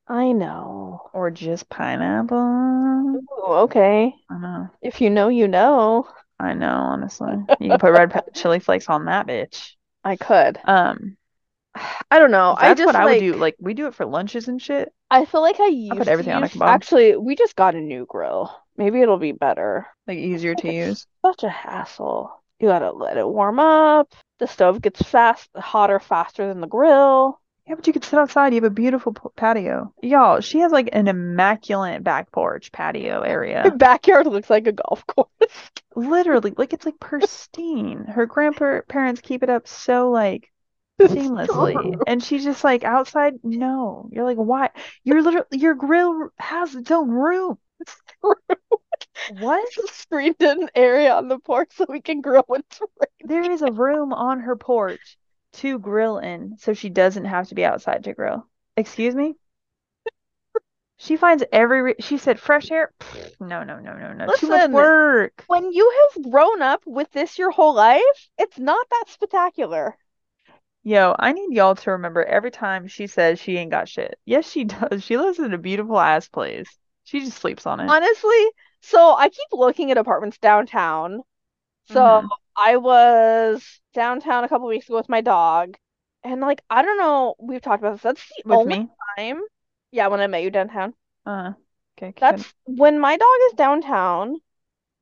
I know. Or just pineapple. Ooh, okay. I know. If you know, you know. I know, honestly. You can put red pe- chili flakes on that bitch. I could. Um, I don't know. That's I just, what I like, would do. Like, we do it for lunches and shit. I feel like I used I put everything to use, on a kebab. Actually, we just got a new grill. Maybe it'll be better. Like, easier to use. Such a hassle. You gotta let it warm up. The stove gets fast, hotter faster than the grill. Yeah, but you could sit outside. You have a beautiful p- patio. Y'all, she has, like, an immaculate back porch patio area. Her backyard looks like a golf course. Literally. Like, it's, like, pristine. Her grandparents keep it up so, like... seamlessly, and she's just like outside. No, you're like, why? You're literally your grill has its own room. It's true. What? It's a screened in area on the porch so we can grill in. There is a room on her porch to grill in, so she doesn't have to be outside to grill. Excuse me. She finds every. Re- she said, "Fresh air." Pfft, no, no, no, no, no. Listen, too much work. When you have grown up with this your whole life, it's not that spectacular. Yo, I need y'all to remember every time she says she ain't got shit. Yes, she does. She lives in a beautiful ass place. She just sleeps on it. Honestly, so I keep looking at apartments downtown. So mm-hmm. I was downtown a couple weeks ago with my dog. And like, I don't know. We've talked about this. That's the with only me? Time. Yeah, when I met you downtown. Uh, okay. That's good. When my dog is downtown,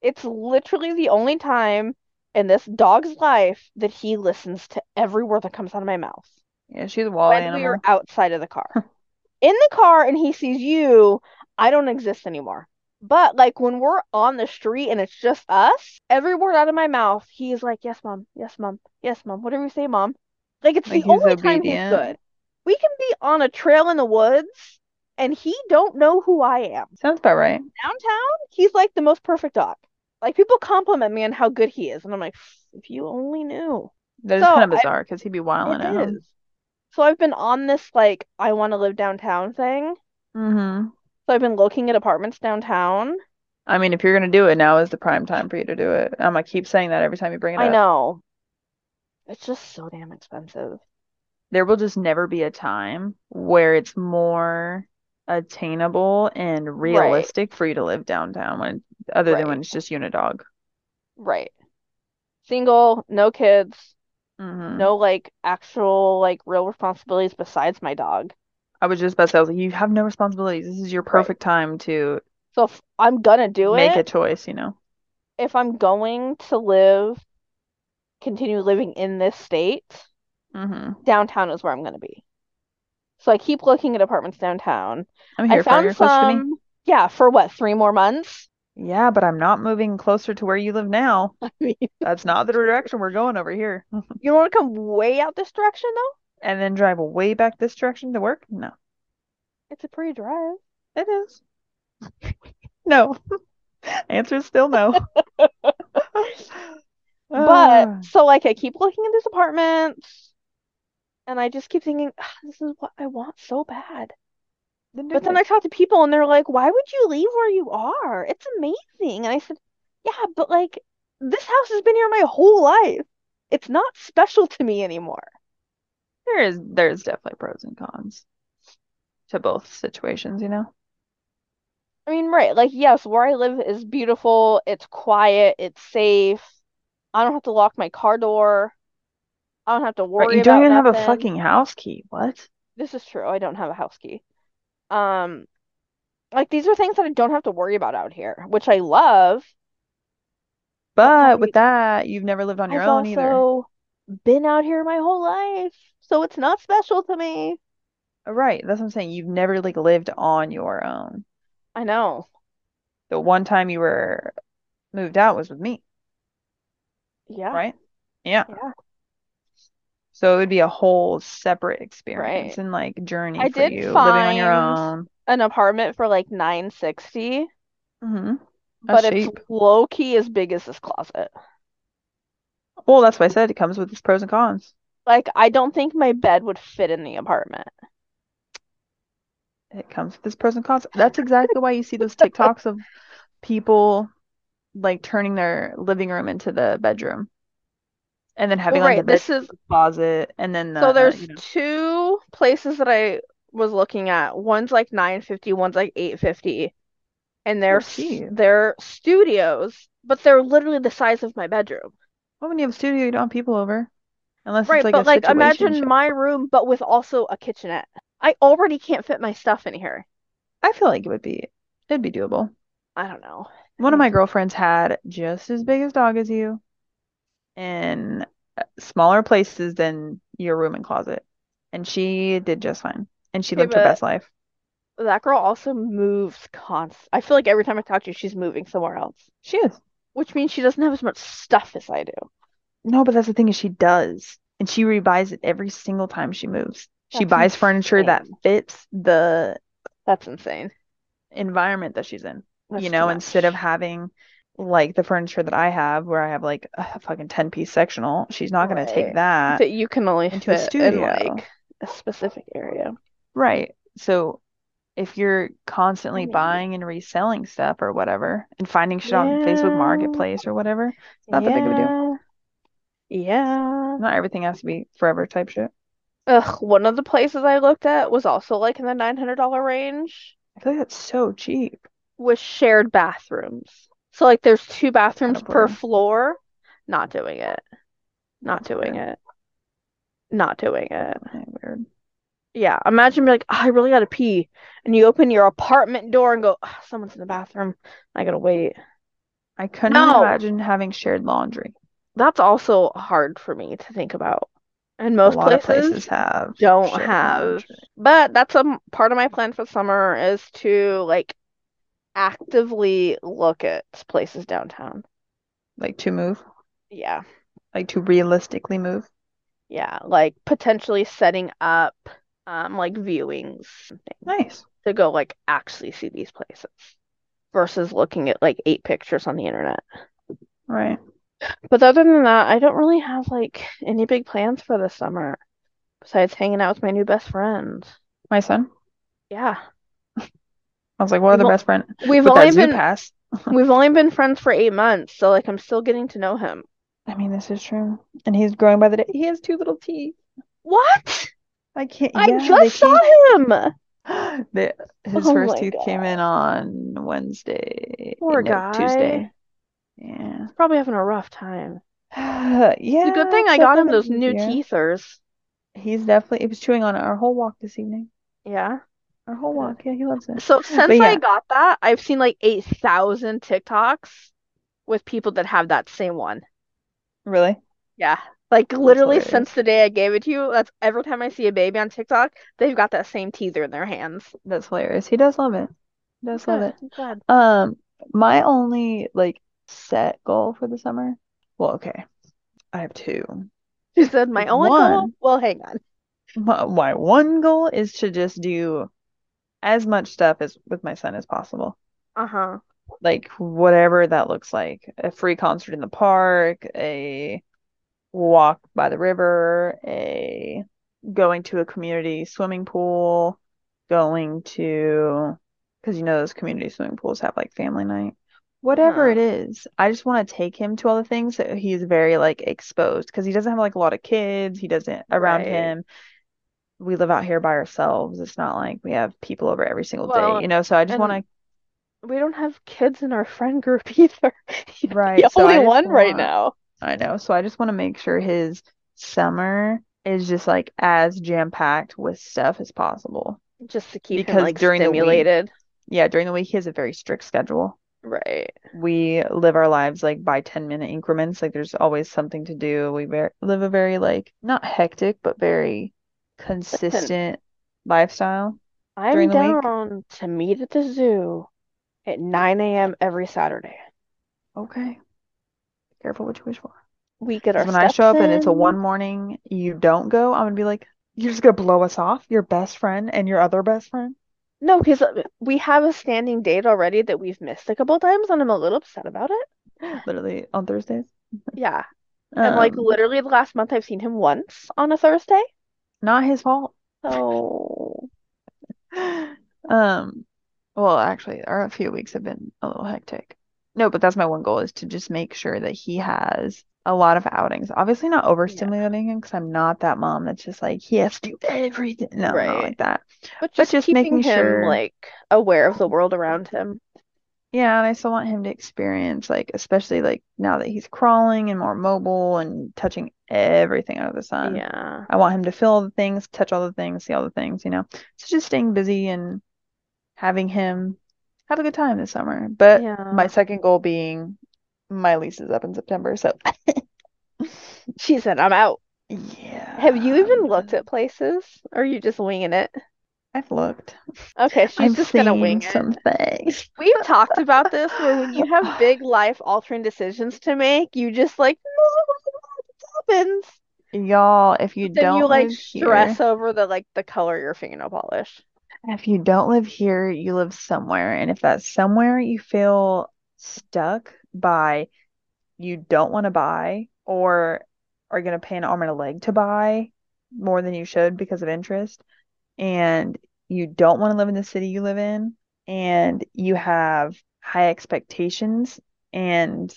it's literally the only time in this dog's life that he listens to every word that comes out of my mouth. Yeah, she's a wild animal. When we were outside of the car. In the car and he sees you, I don't exist anymore. But like when we're on the street and it's just us, every word out of my mouth, he's like, yes, mom. Yes, mom. Yes, mom. Whatever you say, mom. Like it's like the only obedient time he's good. We can be on a trail in the woods and he don't know who I am. Sounds about right. Downtown, he's like the most perfect dog. Like people compliment me on how good he is. And I'm like, if you only knew. That is so kind of bizarre because he'd be wilding at home. So I've been on this like, I want to live downtown thing. Mm-hmm. So I've been looking at apartments downtown. I mean, if you're going to do it, now is the prime time for you to do it. I'm going to keep saying that every time you bring it I up. I know. It's just so damn expensive. There will just never be a time where it's more attainable and realistic right. for you to live downtown, when, other right. than when it's just Unidog. Right. Single, no kids, mm-hmm. no, like, actual, like, real responsibilities besides my dog. I was just about to say, I was like, you have no responsibilities. This is your perfect right. time to. So if I'm gonna do make it. Make a choice, you know. If I'm going to live, continue living in this state, mm-hmm. downtown is where I'm gonna be. So I keep looking at apartments downtown. I'm here I found for your some. Yeah, for what, three more months? Yeah, but I'm not moving closer to where you live now. I mean, that's not the direction we're going over here. You want to come way out this direction though? And then drive way back this direction to work? No. It's a pretty drive. It is. No. Answer is still no. But, so, like, I keep looking at these apartments, and I just keep thinking, oh, this is what I want so bad. Then but then like... I talk to people, and they're like, why would you leave where you are? It's amazing. And I said, yeah, but, like, this house has been here my whole life. It's not special to me anymore. There is there's definitely pros and cons to both situations, you know? I mean, right. Like, yes, where I live is beautiful. It's quiet. It's safe. I don't have to lock my car door. I don't have to worry about it. You don't even nothing. have a fucking house key. What? This is true. I don't have a house key. Um, Like, these are things that I don't have to worry about out here, which I love. But like, with that, you've never lived on your I've own also either. Been out here my whole life. So it's not special to me. Right. That's what I'm saying. You've never, like, lived on your own. I know. The one time you were moved out was with me. Yeah. Right? Yeah. Yeah. So it would be a whole separate experience right. and, like, journey I for did you. Find living on your own. An apartment for, like, nine sixty. Mm-hmm. That's but cheap. It's low-key as big as this closet. Well, that's why I said it comes with its pros and cons. Like, I don't think my bed would fit in the apartment. It comes with this pros and cons. That's exactly why you see those TikToks of people, like, turning their living room into the bedroom. And then having, well, like, right. a this is... closet. And then the, so there's uh, you know... two places that I was looking at. One's, like, nine fifty. One's, like, eight fifty. And they're, oh, they're studios. But they're literally the size of my bedroom. Well, when you have a studio, you don't have people over. Unless right, it's like but like imagine my room, but with also a kitchenette. I already can't fit my stuff in here. I feel like it would be, it'd be doable. I don't know. One of my girlfriends had just as big a dog as you, in smaller places than your room and closet, and she did just fine. And she okay, lived her best life. That girl also moves constantly. I feel like every time I talk to you, she's moving somewhere else. She is, which means she doesn't have as much stuff as I do. No, but that's the thing is she does. And she rebuys it every single time she moves. That's she buys insane. Furniture that fits the that's insane environment that she's in. That's you know, instead of having like the furniture that I have where I have like a fucking ten-piece sectional, she's not right. going to take that. That you can only into fit a studio. In like a specific area. Right. So if you're constantly yeah. buying and reselling stuff or whatever and finding shit yeah. on Facebook Marketplace or whatever, it's not yeah. that big of a deal. Yeah. Not everything has to be forever type shit. Ugh, one of the places I looked at was also like in the nine hundred dollars range. I feel like that's so cheap. With shared bathrooms. So like there's two bathrooms per floor. Not doing it. Not doing it. Not doing it. Weird. Yeah, imagine being like, oh, I really gotta pee. And you open your apartment door and go, oh, someone's in the bathroom. I gotta wait. I couldn't no. imagine having shared laundry. That's also hard for me to think about. And most places, places have don't have. Laundry. But that's a part of my plan for summer is to like actively look at places downtown. Like to move? Yeah. Like to realistically move? Yeah, like potentially setting up um like viewings and things. Nice. To go like actually see these places versus looking at like eight pictures on the internet. Right. But other than that, I don't really have like any big plans for the summer besides hanging out with my new best friend. My son? Yeah. I was like, what are the well, best friend? We've only been pass. We've only been friends for eight months, so like I'm still getting to know him. I mean, this is true, and he's growing by the day. He has two little teeth. What? I can't. I yeah, just saw came... him. they, his oh first tooth God. came in on Wednesday. Poor no, guy. Tuesday. Yeah. He's probably having a rough time. yeah. It's a good thing I got him those easier. new teethers. He's definitely. He was chewing on our whole walk this evening. Yeah. Our whole walk, yeah, he loves it. So since yeah. I got that, I've seen like eight thousand TikToks with people that have that same one. Really? Yeah, like that's literally hilarious. Since the day I gave it to you, that's every time I see a baby on TikTok, they've got that same teether in their hands. That's hilarious. He does love it. He does Good. love it. Good. Um, my only like set goal for the summer. Well, okay, I have two. She said my only one, goal. Well, hang on. My, my one goal is to just do as much stuff as with my son as possible. Uh-huh. Like whatever that looks like. A free concert in the park, a walk by the river, a going to a community swimming pool, going to, because you know those community swimming pools have like family night. Whatever uh-huh. it is. I just want to take him to all the things that he's very like exposed, because he doesn't have like a lot of kids. He doesn't around right. him. We live out here by ourselves. It's not like we have people over every single well, day, you know, so I just want to... We don't have kids in our friend group either. Right. The so only one wanna... right now. I know. So I just want to make sure his summer is just, like, as jam-packed with stuff as possible. Just to keep because him, like, during stimulated. The week, yeah, during the week, he has a very strict schedule. Right. We live our lives, like, by ten-minute increments. Like, there's always something to do. We very, live a very, like, not hectic, but very... consistent lifestyle. I'm down week. to meet at the zoo at nine a.m. every Saturday. Okay. Be careful what you wish for. We get our when steps I show up in. And it's a one morning, you don't go, I'm gonna be like, you're just gonna blow us off, your best friend and your other best friend. No, because we have a standing date already that we've missed a couple times, and I'm a little upset about it. Literally on Thursdays. Yeah, um, and like literally the last month I've seen him once on a Thursday. Not his fault. Oh. um. Well, actually, our few weeks have been a little hectic. No, but that's my one goal, is to just make sure that he has a lot of outings. Obviously, not overstimulating yeah. him, because I'm not that mom that's just like, he has to do everything. No, right. not like that. But just, but just keeping making him sure... like aware of the world around him. Yeah, and I still want him to experience, like, especially like now that he's crawling and more mobile and touching everything under the sun. Yeah. I want him to feel all the things, touch all the things, see all the things, you know. So just staying busy and having him have a good time this summer. But yeah. my second goal being, my lease is up in September, so she said, I'm out. Yeah. Have you even looked at places, or are you just winging it? I've looked. Okay, she's I'm just gonna wing some things. We've talked about this, where when you have big life altering decisions to make, you just like, no, it happens. Y'all, if you but don't, then you like stress here. over the like the color of your fingernail polish. If you don't live here, you live somewhere, and if that's somewhere you feel stuck by, you don't want to buy, or are gonna pay an arm and a leg to buy more than you should because of interest. And you don't want to live in the city you live in, and you have high expectations and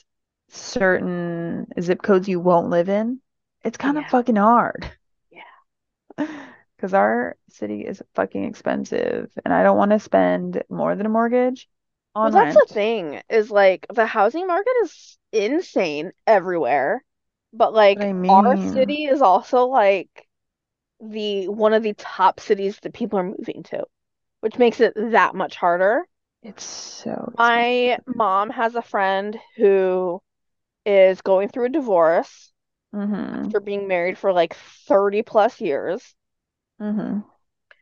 certain zip codes you won't live in, it's kind yeah. of fucking hard. Yeah. Because our city is fucking expensive, and I don't want to spend more than a mortgage on well, that's rent. The thing is, like, the housing market is insane everywhere, but, like, I mean. our city is also, like, the one of the top cities that people are moving to, which makes it that much harder. It's so expensive. My mom has a friend who is going through a divorce mm-hmm. after being married for like thirty plus years. Mm-hmm.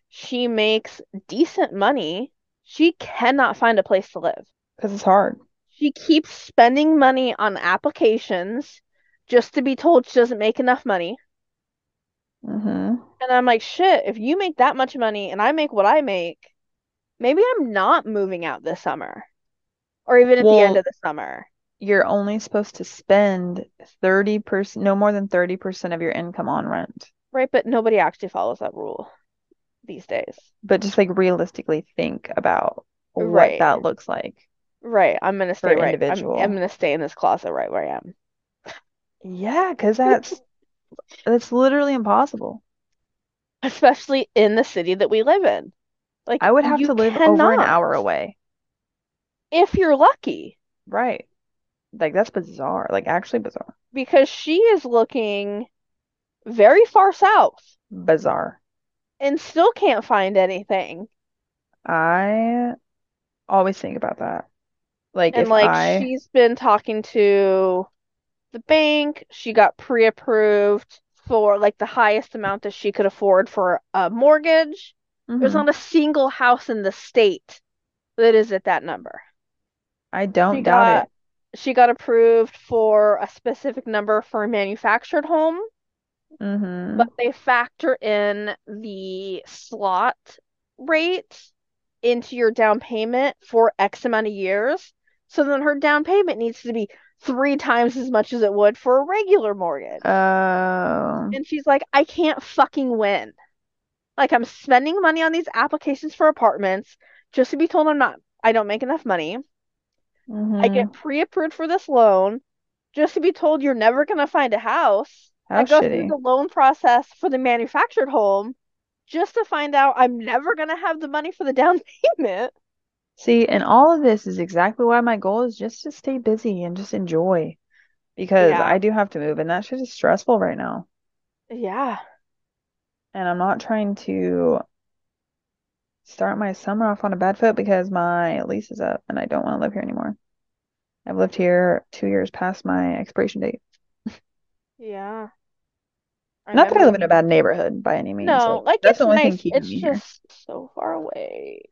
She makes decent money. She cannot find a place to live. Because it's hard. She keeps spending money on applications just to be told she doesn't make enough money. Mm-hmm. And I'm like, shit, if you make that much money and I make what I make, maybe I'm not moving out this summer. Or even at well, the end of the summer. You're only supposed to spend thirty percent, no more than thirty percent of your income on rent. Right, but nobody actually follows that rule these days. But just like realistically think about what right. that looks like. Right. I'm going to stay right. Individual. I'm, I'm going to stay in this closet right where I am. Yeah, because that's that's literally impossible. Especially in the city that we live in. Like, I would have to live cannot. over an hour away. If you're lucky. Right. Like, that's bizarre. Like, actually bizarre. Because she is looking very far south. Bizarre. And still can't find anything. I always think about that. Like, and, if like, I... she's been talking to the bank. She got pre-approved for like the highest amount that she could afford for a mortgage. Mm-hmm. There's not a single house in the state that is at that number. I don't she doubt got, it. She got approved for a specific number for a manufactured home, mm-hmm. but they factor in the slot rate into your down payment for X amount of years. So then her down payment needs to be three times as much as it would for a regular mortgage. Oh. And she's like, I can't fucking win. Like, I'm spending money on these applications for apartments just to be told I'm not, I don't make enough money. Mm-hmm. I get pre-approved for this loan just to be told you're never going to find a house. How I go shitty. Through the loan process for the manufactured home just to find out I'm never going to have the money for the down payment. See, and all of this is exactly why my goal is just to stay busy and just enjoy. Because yeah. I do have to move, and that shit is stressful right now. Yeah. And I'm not trying to start my summer off on a bad foot because my lease is up, and I don't want to live here anymore. I've lived here two years past my expiration date. Yeah. I not that I live in a bad neighborhood by any means. No, like, like that's the only nice. Thing keeping it's me here. It's just so far away.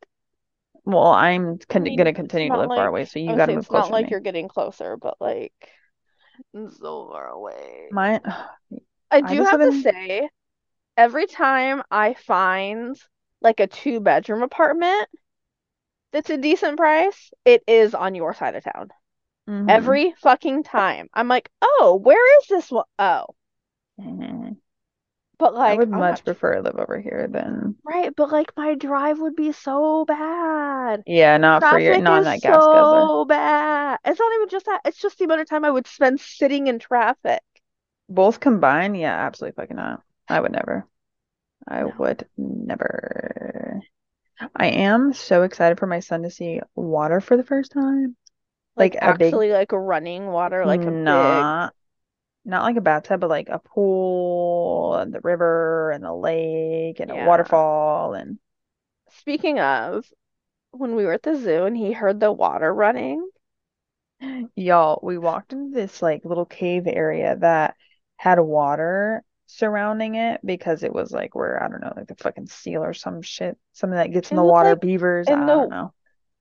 Well, I'm con- I mean, going to continue to live like, far away, so you got to move closer. It's not like you're getting closer, but like, I'm so far away. My, I do I have to in... say, every time I find like a two bedroom apartment that's a decent price, it is on your side of town. Mm-hmm. Every fucking time. I'm like, oh, where is this one? Oh. Mm-hmm. But like, I would much prefer to live over here than right. But like, my drive would be so bad. Yeah, not for your not in that gas guzzler. So bad. It's not even just that. It's just the amount of time I would spend sitting in traffic. Both combined, yeah, absolutely fucking not. I would never. I no. would never. I am so excited for my son to see water for the first time. Like, like actually, a big, like running water, like a nah. big. Not like a bathtub, but like a pool and the river and the lake and yeah. a waterfall. And speaking of, when we were at the zoo and he heard the water running, y'all, we walked into this like little cave area that had water surrounding it because it was like where I don't know, like the fucking seal or some shit, something that gets in it the water, like, beavers. I the, don't know.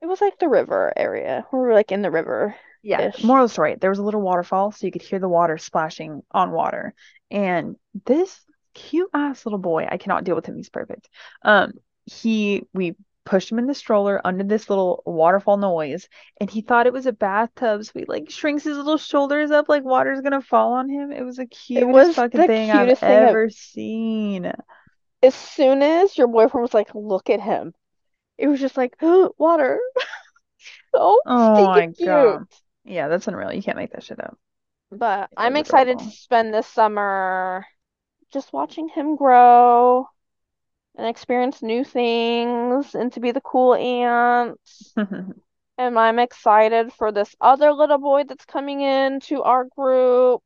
It was like the river area. We were like in the river. Yeah, moral story. There was a little waterfall, so you could hear the water splashing on water. And this cute ass little boy, I cannot deal with him. He's perfect. Um, he we pushed him in the stroller under this little waterfall noise, and he thought it was a bathtub. So he like shrinks his little shoulders up, like water's gonna fall on him. It was the cutest was fucking the thing I've thing ever I've... seen. As soon as your boyfriend was like, "Look at him," it was just like, oh, "Water." so oh my cute. God. Yeah, that's unreal. You can't make that shit up. But I'm excited to spend this summer just watching him grow and experience new things and to be the cool aunt. And I'm excited for this other little boy that's coming into our group.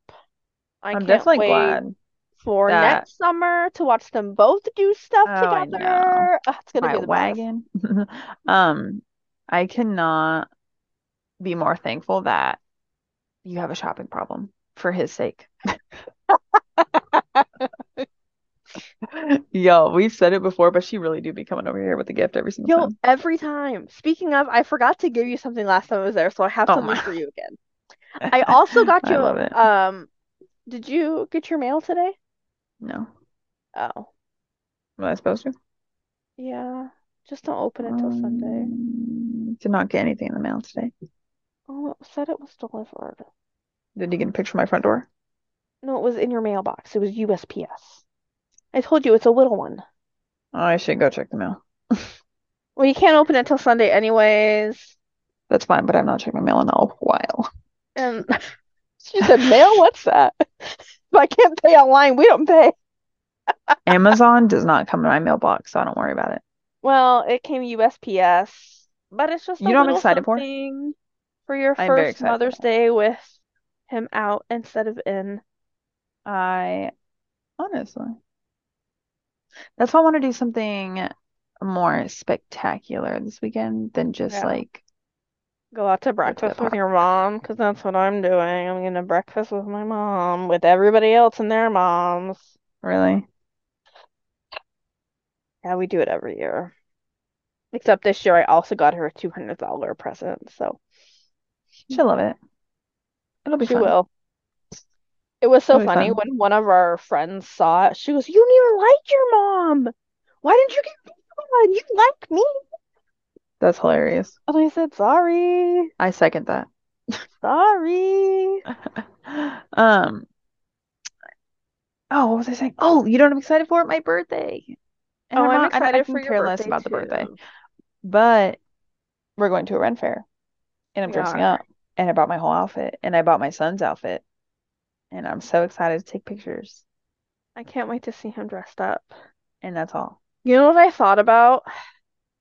I I'm can't definitely wait glad for that... next summer to watch them both do stuff oh, together. Oh, it's gonna My be the wagon. Best. um, I cannot be more thankful that you have a shopping problem for his sake. Yo, we've said it before, but she really do be coming over here with a gift every single Yo, time. Yo, every time. Speaking of, I forgot to give you something last time I was there, so I have oh something my. for you again. I also got you. I love it. Um, did you get your mail today? No. Oh. Am I supposed to? Yeah. Just don't open it till um, Sunday. Did not get anything in the mail today. Oh, it said it was delivered. Did you get a picture of my front door? No, it was in your mailbox. It was U S P S. I told you, it's a little one. Oh, I should go check the mail. Well, you can't open it till Sunday anyways. That's fine, but I've not checked my mail in a while. And she said, mail? What's that? If I can't pay online, we don't pay. Amazon does not come to my mailbox, so I don't worry about it. Well, it came U S P S, but it's just a you know little I'm excited something for, for your first Mother's Day with him out instead of in. I honestly... That's why I want to do something more spectacular this weekend than just yeah. like go out to breakfast with your mom, because that's what I'm doing. I'm going to breakfast with my mom, with everybody else and their moms. Really? Yeah, we do it every year. Except this year, I also got her a two hundred dollars present, so she'll love it. It'll be she fun. will. It was so funny fun. when one of our friends saw it. She goes, "You didn't even like your mom. Why didn't you get me one? You like me." That's hilarious. And I said, "Sorry." I second that. Sorry. um. Oh, what was I saying? Oh, you know what I'm excited for? My birthday. And oh, I'm, I'm not, excited I, I for your care less about too. the birthday. But we're going to a Ren fair, and I'm we dressing are. up, and I bought my whole outfit, and I bought my son's outfit. And I'm so excited to take pictures. I can't wait to see him dressed up. And that's all. You know what I thought about?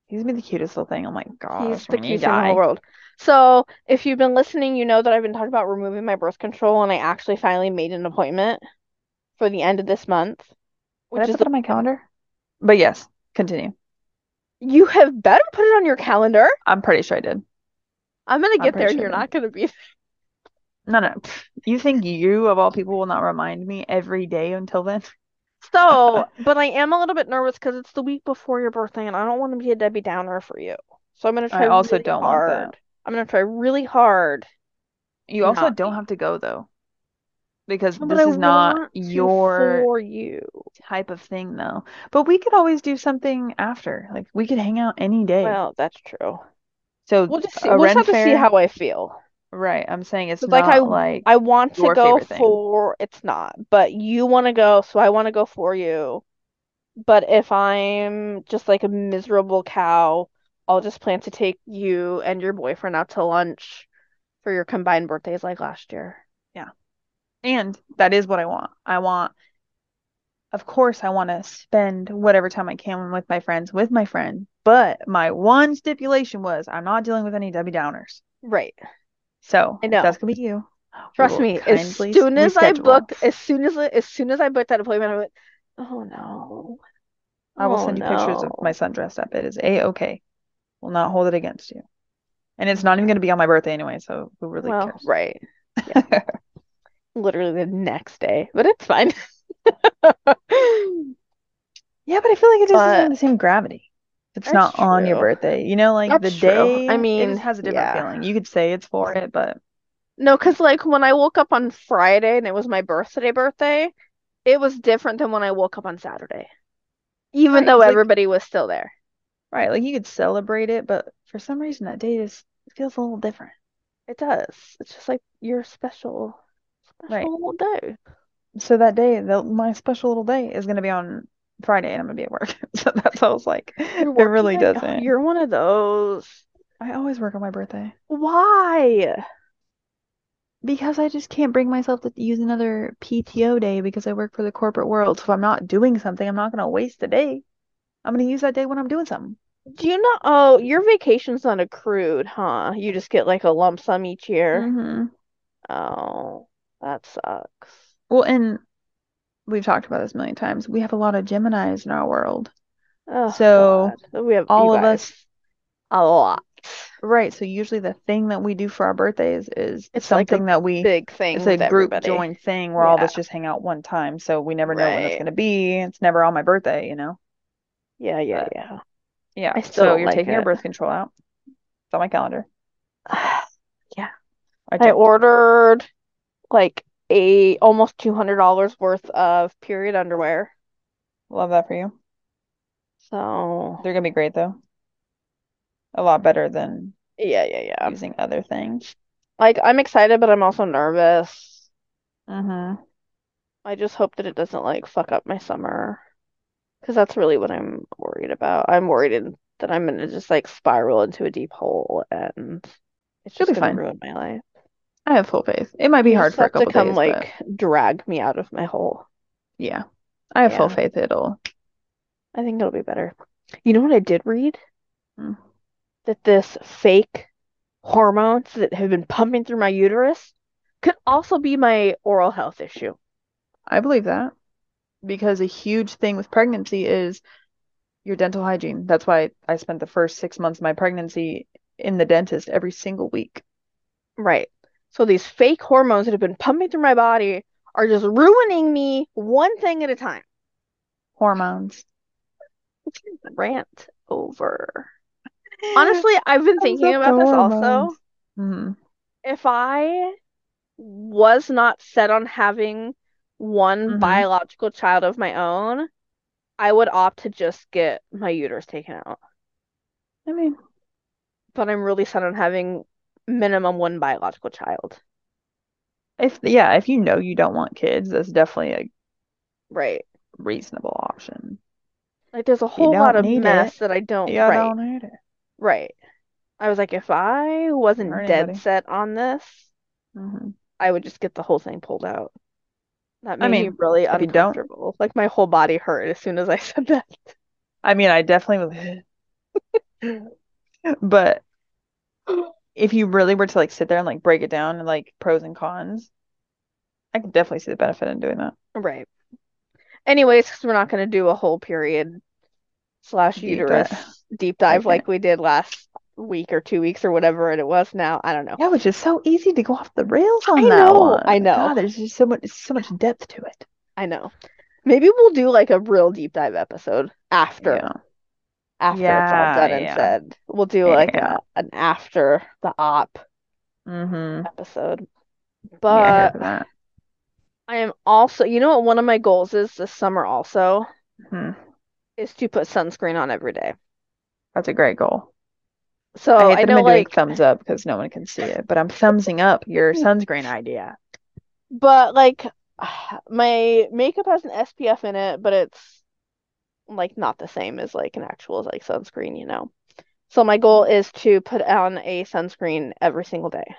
He's been the cutest little thing. Oh my gosh. He's the cutest in the world. So if you've been listening, you know that I've been talking about removing my birth control. And I actually finally made an appointment for the end of this month. Which Did I put it on my calendar? But yes, continue. You have better put it on your calendar. I'm pretty sure I did. I'm going to get there and you're not going to be there. No, no. You think you, of all people, will not remind me every day until then? So, but I am a little bit nervous because it's the week before your birthday, and I don't want to be a Debbie Downer for you. So I'm going to try I also really don't hard. Want that. I'm going to try really hard. You also don't be. have to go, though. Because no, this is not your for you. type of thing, though. But we could always do something after. Like, we could hang out any day. Well, that's true. So we'll just, see. We'll just have fair... to see how I feel. Right, I'm saying it's not like I like I want to go for thing. It's not, but you want to go, so I want to go for you. But if I'm just like a miserable cow, I'll just plan to take you and your boyfriend out to lunch for your combined birthdays like last year. Yeah, and that is what I want. I want, of course, I want to spend whatever time I can with my friends with my friend. But my one stipulation was I'm not dealing with any Debbie Downers. Right. So I know. That's gonna be you. Trust me. As soon as reschedule. I book, as soon as as soon as I booked that appointment, I went, "Oh no!" I will oh, send you no. pictures of my son dressed up. It is A-okay. Will not hold it against you, and it's not even gonna be on my birthday anyway. So who really well, cares? Right. Yeah. Literally the next day, but it's fine. Yeah, but I feel like it just but, doesn't have the same gravity. It's That's not true. on your birthday. You know, like That's the day, true. I mean, it has a different yeah. feeling. You could say it's for it, but... No, because, like, when I woke up on Friday and it was my birthday birthday, it was different than when I woke up on Saturday. Even right, though everybody like, was still there. Right, like, you could celebrate it, but for some reason that day just feels a little different. It does. It's just, like, your special, special right. little day. So that day, the, my special little day is going to be on... Friday and I'm gonna be at work, so that's all. I was like, it really doesn't. God, you're one of those. I always work on my birthday. Why? Because I just can't bring myself to use another P T O day because I work for the corporate world. So if I'm not doing something, I'm not gonna waste a day. I'm gonna use that day when I'm doing something. Do you not? Oh, your vacation's not accrued, huh? You just get like a lump sum each year. Mm-hmm. Oh, that sucks. Well, and. We've talked about this a million times. We have a lot of Geminis in our world. Oh, so God. we have all of us a lot. Right. So usually the thing that we do for our birthdays is it's something like that we big thing. It's a group everybody. joined thing where yeah. all of us just hang out one time. So we never know right. when it's going to be. It's never on my birthday, you know? Yeah, yeah, but, yeah. Yeah. I still so you're like taking it. your birth control out. It's on my calendar. Yeah. I, I ordered like a almost two hundred dollars worth of period underwear. Love that for you. So they're going to be great though. A lot better than yeah, yeah, yeah. using other things. Like, I'm excited, but I'm also nervous. Uh-huh. I just hope that it doesn't, like, fuck up my summer. Because that's really what I'm worried about. I'm worried in, that I'm going to just, like, spiral into a deep hole, and it's just going to ruin my life. I have full faith. It might be you hard for a couple days. Have to come, days, like, but... drag me out of my hole. Yeah. I have yeah. full faith it'll... I think it'll be better. You know what I did read? Hmm. That this fake hormones that have been pumping through my uterus could also be my oral health issue. I believe that. Because a huge thing with pregnancy is your dental hygiene. That's why I spent the first six months of my pregnancy in the dentist every single week. Right. So these fake hormones that have been pumping through my body are just ruining me one thing at a time. Hormones. Rant over. Honestly, I've been thinking about this also. Mm-hmm. If I was not set on having one mm-hmm. biological child of my own, I would opt to just get my uterus taken out. I mean, but I'm really set on having minimum one biological child. If yeah, if you know you don't want kids, that's definitely a right reasonable option. Like, there's a whole lot of mess it. that I don't. You right. don't need it. Right. I was like, if I wasn't dead anybody. set on this, mm-hmm. I would just get the whole thing pulled out. That made I mean, me really uncomfortable. Like, my whole body hurt as soon as I said that. I mean, I definitely was. But if you really were to, like, sit there and, like, break it down and, like, pros and cons, I could definitely see the benefit in doing that. Right. Anyways, because we're not going to do a whole period slash deep uterus dive. deep dive okay. like we did last week or two weeks or whatever it was now. I don't know. Yeah, which is so easy to go off the rails on I that know, one. I know. God, there's just so much, so much depth to it. I know. Maybe we'll do like a real deep dive episode after. Yeah. After yeah, it's all done yeah. and said. We'll do like yeah. a, an after the op mm-hmm. episode. But... Yeah, I am also, you know what one of my goals is this summer also hmm. is to put sunscreen on every day. That's a great goal. So I, hate I that know I'm like doing thumbs up because no one can see it, but I'm thumbsing up your sunscreen idea. But like my makeup has an S P F in it, but it's like not the same as like an actual like sunscreen, you know. So my goal is to put on a sunscreen every single day.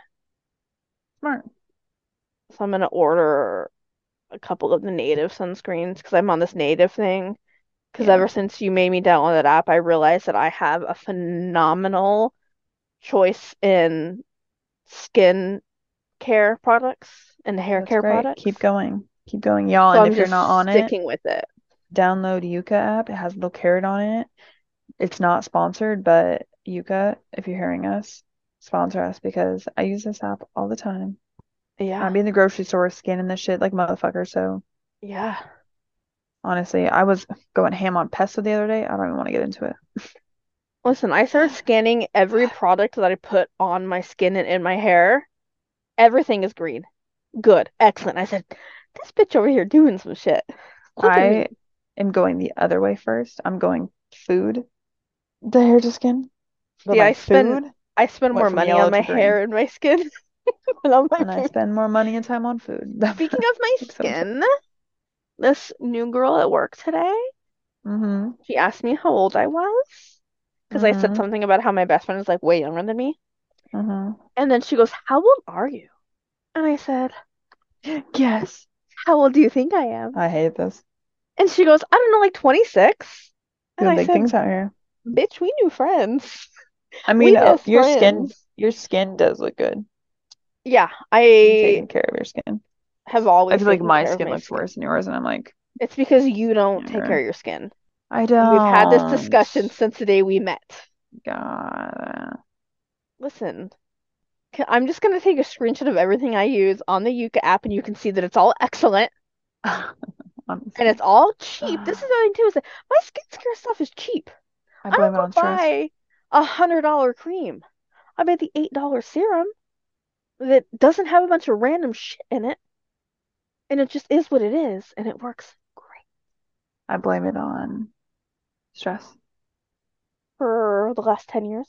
Smart. So I'm going to order a couple of the Native sunscreens because I'm on this Native thing. Because yeah. ever since you made me download that app, I realized that I have a phenomenal choice in skin care products and hair That's care great. products. Keep going, keep going, y'all. So and I'm if you're not on sticking it, sticking with it. Download Yuka app. It has a little carrot on it. It's not sponsored, but Yuka, if you're hearing us, sponsor us because I use this app all the time. Yeah. I'd be in the grocery store scanning this shit like motherfucker, so. Yeah. Honestly, I was going ham on pesto the other day. I don't even want to get into it. Listen, I started scanning every product that I put on my skin and in my hair. Everything is green. Good. Excellent. I said, this bitch over here doing some shit. Look I am going the other way first. I'm going food, the hair to skin. But yeah, like I spend, food, I spend more money on my green. hair and my skin. And food. I spend more money and time on food. Speaking of my skin, this new girl at work today, mm-hmm. she asked me how old I was because mm-hmm. I said something about how my best friend is like way younger than me, mm-hmm. and then she goes, "How old are you?" And I said, "Yes." How old do you think I am? I hate this. And she goes, "I don't know, like twenty-six." And I big said, things out here. "Bitch, we new friends." I mean, uh, your friends. skin, your skin does look good. Yeah, I taking care of your skin. Have always. I feel like my skin my looks skin. worse than yours, and I'm like, it's because you don't never. take care of your skin. I don't. We've had this discussion since the day we met. God, Listen, I'm just going to take a screenshot of everything I use on the Yuka app, and you can see that it's all excellent. Honestly. And it's all cheap. This is the thing, too, is that my skincare stuff is cheap. I, I don't go buy a one hundred dollar cream. I buy the eight dollar serum that doesn't have a bunch of random shit in it. And it just is what it is, and it works great. I blame it on stress. For the last ten years?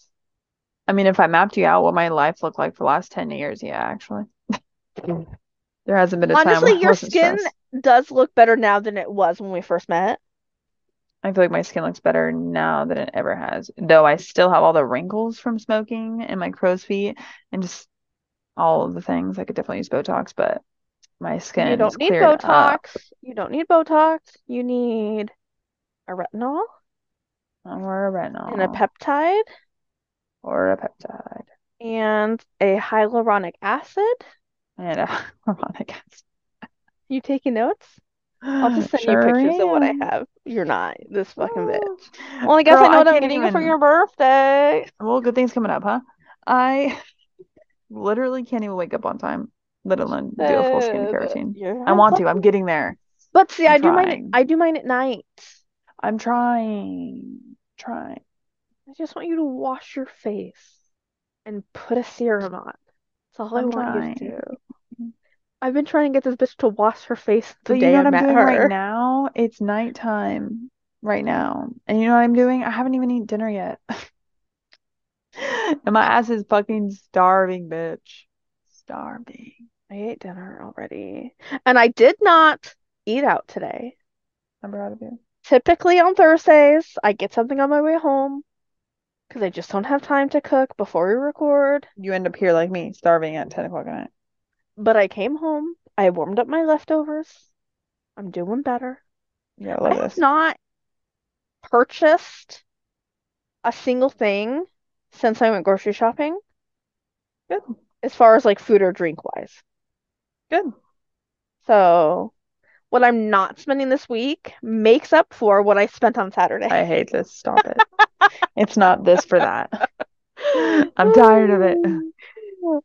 I mean, if I mapped you out what my life looked like for the last ten years, yeah, actually. There hasn't been a Honestly, time Honestly, your skin stressed. Does look better now than it was when we first met. I feel like my skin looks better now than it ever has. Though I still have all the wrinkles from smoking and my crow's feet and just all of the things. I could definitely use Botox, but my skin You don't need Botox. Up. You don't need Botox. You need a retinol. Or a retinol. And a peptide. Or a peptide. And a hyaluronic acid. And a hyaluronic acid. You taking notes? I'll just send sure you pictures am. Of what I have. You're not this fucking bitch. Well, I guess Girl, I know what I I'm getting even... for your birthday. Well, good things coming up, huh? I literally can't even wake up on time, let alone do a full skincare routine. You're I want to. I'm getting there. But see, I'm I do trying. mine. At, I do mine at night. I'm trying, trying. I just want you to wash your face and put a serum on. That's all I'm I want trying. you to do. I've been trying to get this bitch to wash her face the day I met her. But you know what I'm doing right now? It's nighttime right now. And you know what I'm doing? I haven't even eaten dinner yet. And my ass is fucking starving, bitch. Starving. I ate dinner already. And I did not eat out today. I'm proud of you. Typically on Thursdays, I get something on my way home. Because I just don't have time to cook before we record. You end up here like me, starving at ten o'clock at night. But I came home. I warmed up my leftovers. I'm doing better. Yeah, I love I have this. Not purchased a single thing since I went grocery shopping. Good. As far as like food or drink wise. Good. So what I'm not spending this week makes up for what I spent on Saturday. I hate this. Stop it. It's not this for that. I'm tired of it.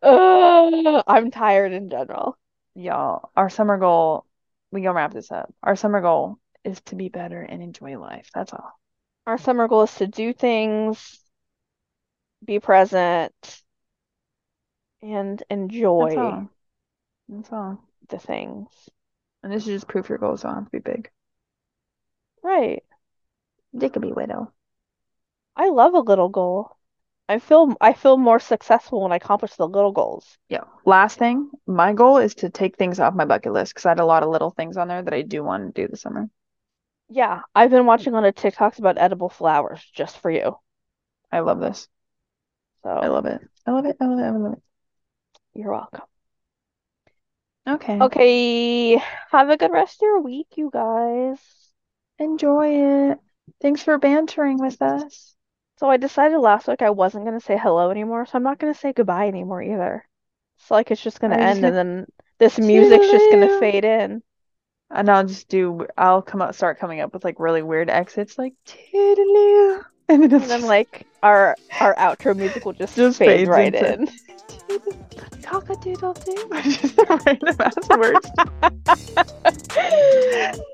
Uh, I'm tired in general. Y'all, our summer goal, we gonna wrap this up. Our summer goal is to be better and enjoy life. That's all. Our summer goal is to do things, be present, and enjoy That's all. That's all. The things. And this is just proof your goals don't have to be big. Right. They could be widow. I love a little goal. I feel I feel more successful when I accomplish the little goals. Yeah. Last thing, my goal is to take things off my bucket list because I had a lot of little things on there that I do want to do this summer. Yeah. I've been watching on a TikToks about edible flowers just for you. I love this. So I love it. I love it. I love it. I love it. You're welcome. Okay. Okay. Have a good rest of your week, you guys. Enjoy it. Thanks for bantering with us. So I decided last week I wasn't going to say hello anymore, so I'm not going to say goodbye anymore either. It's like it's just going to end, gonna... and then this music's just going to fade in. And I'll just do, I'll come up, start coming up with like really weird exits, like, toodaloo. And, and then just... like our our outro music will just, just fade right into... in. Cock-a-doodle-doo. Just random ass words.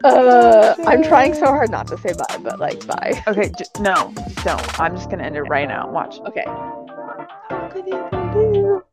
uh, I'm trying so hard not to say bye, but like bye. Okay, j- no, just don't. I'm just gonna end it right now. Watch. Okay. Cock-a-doodle-doo.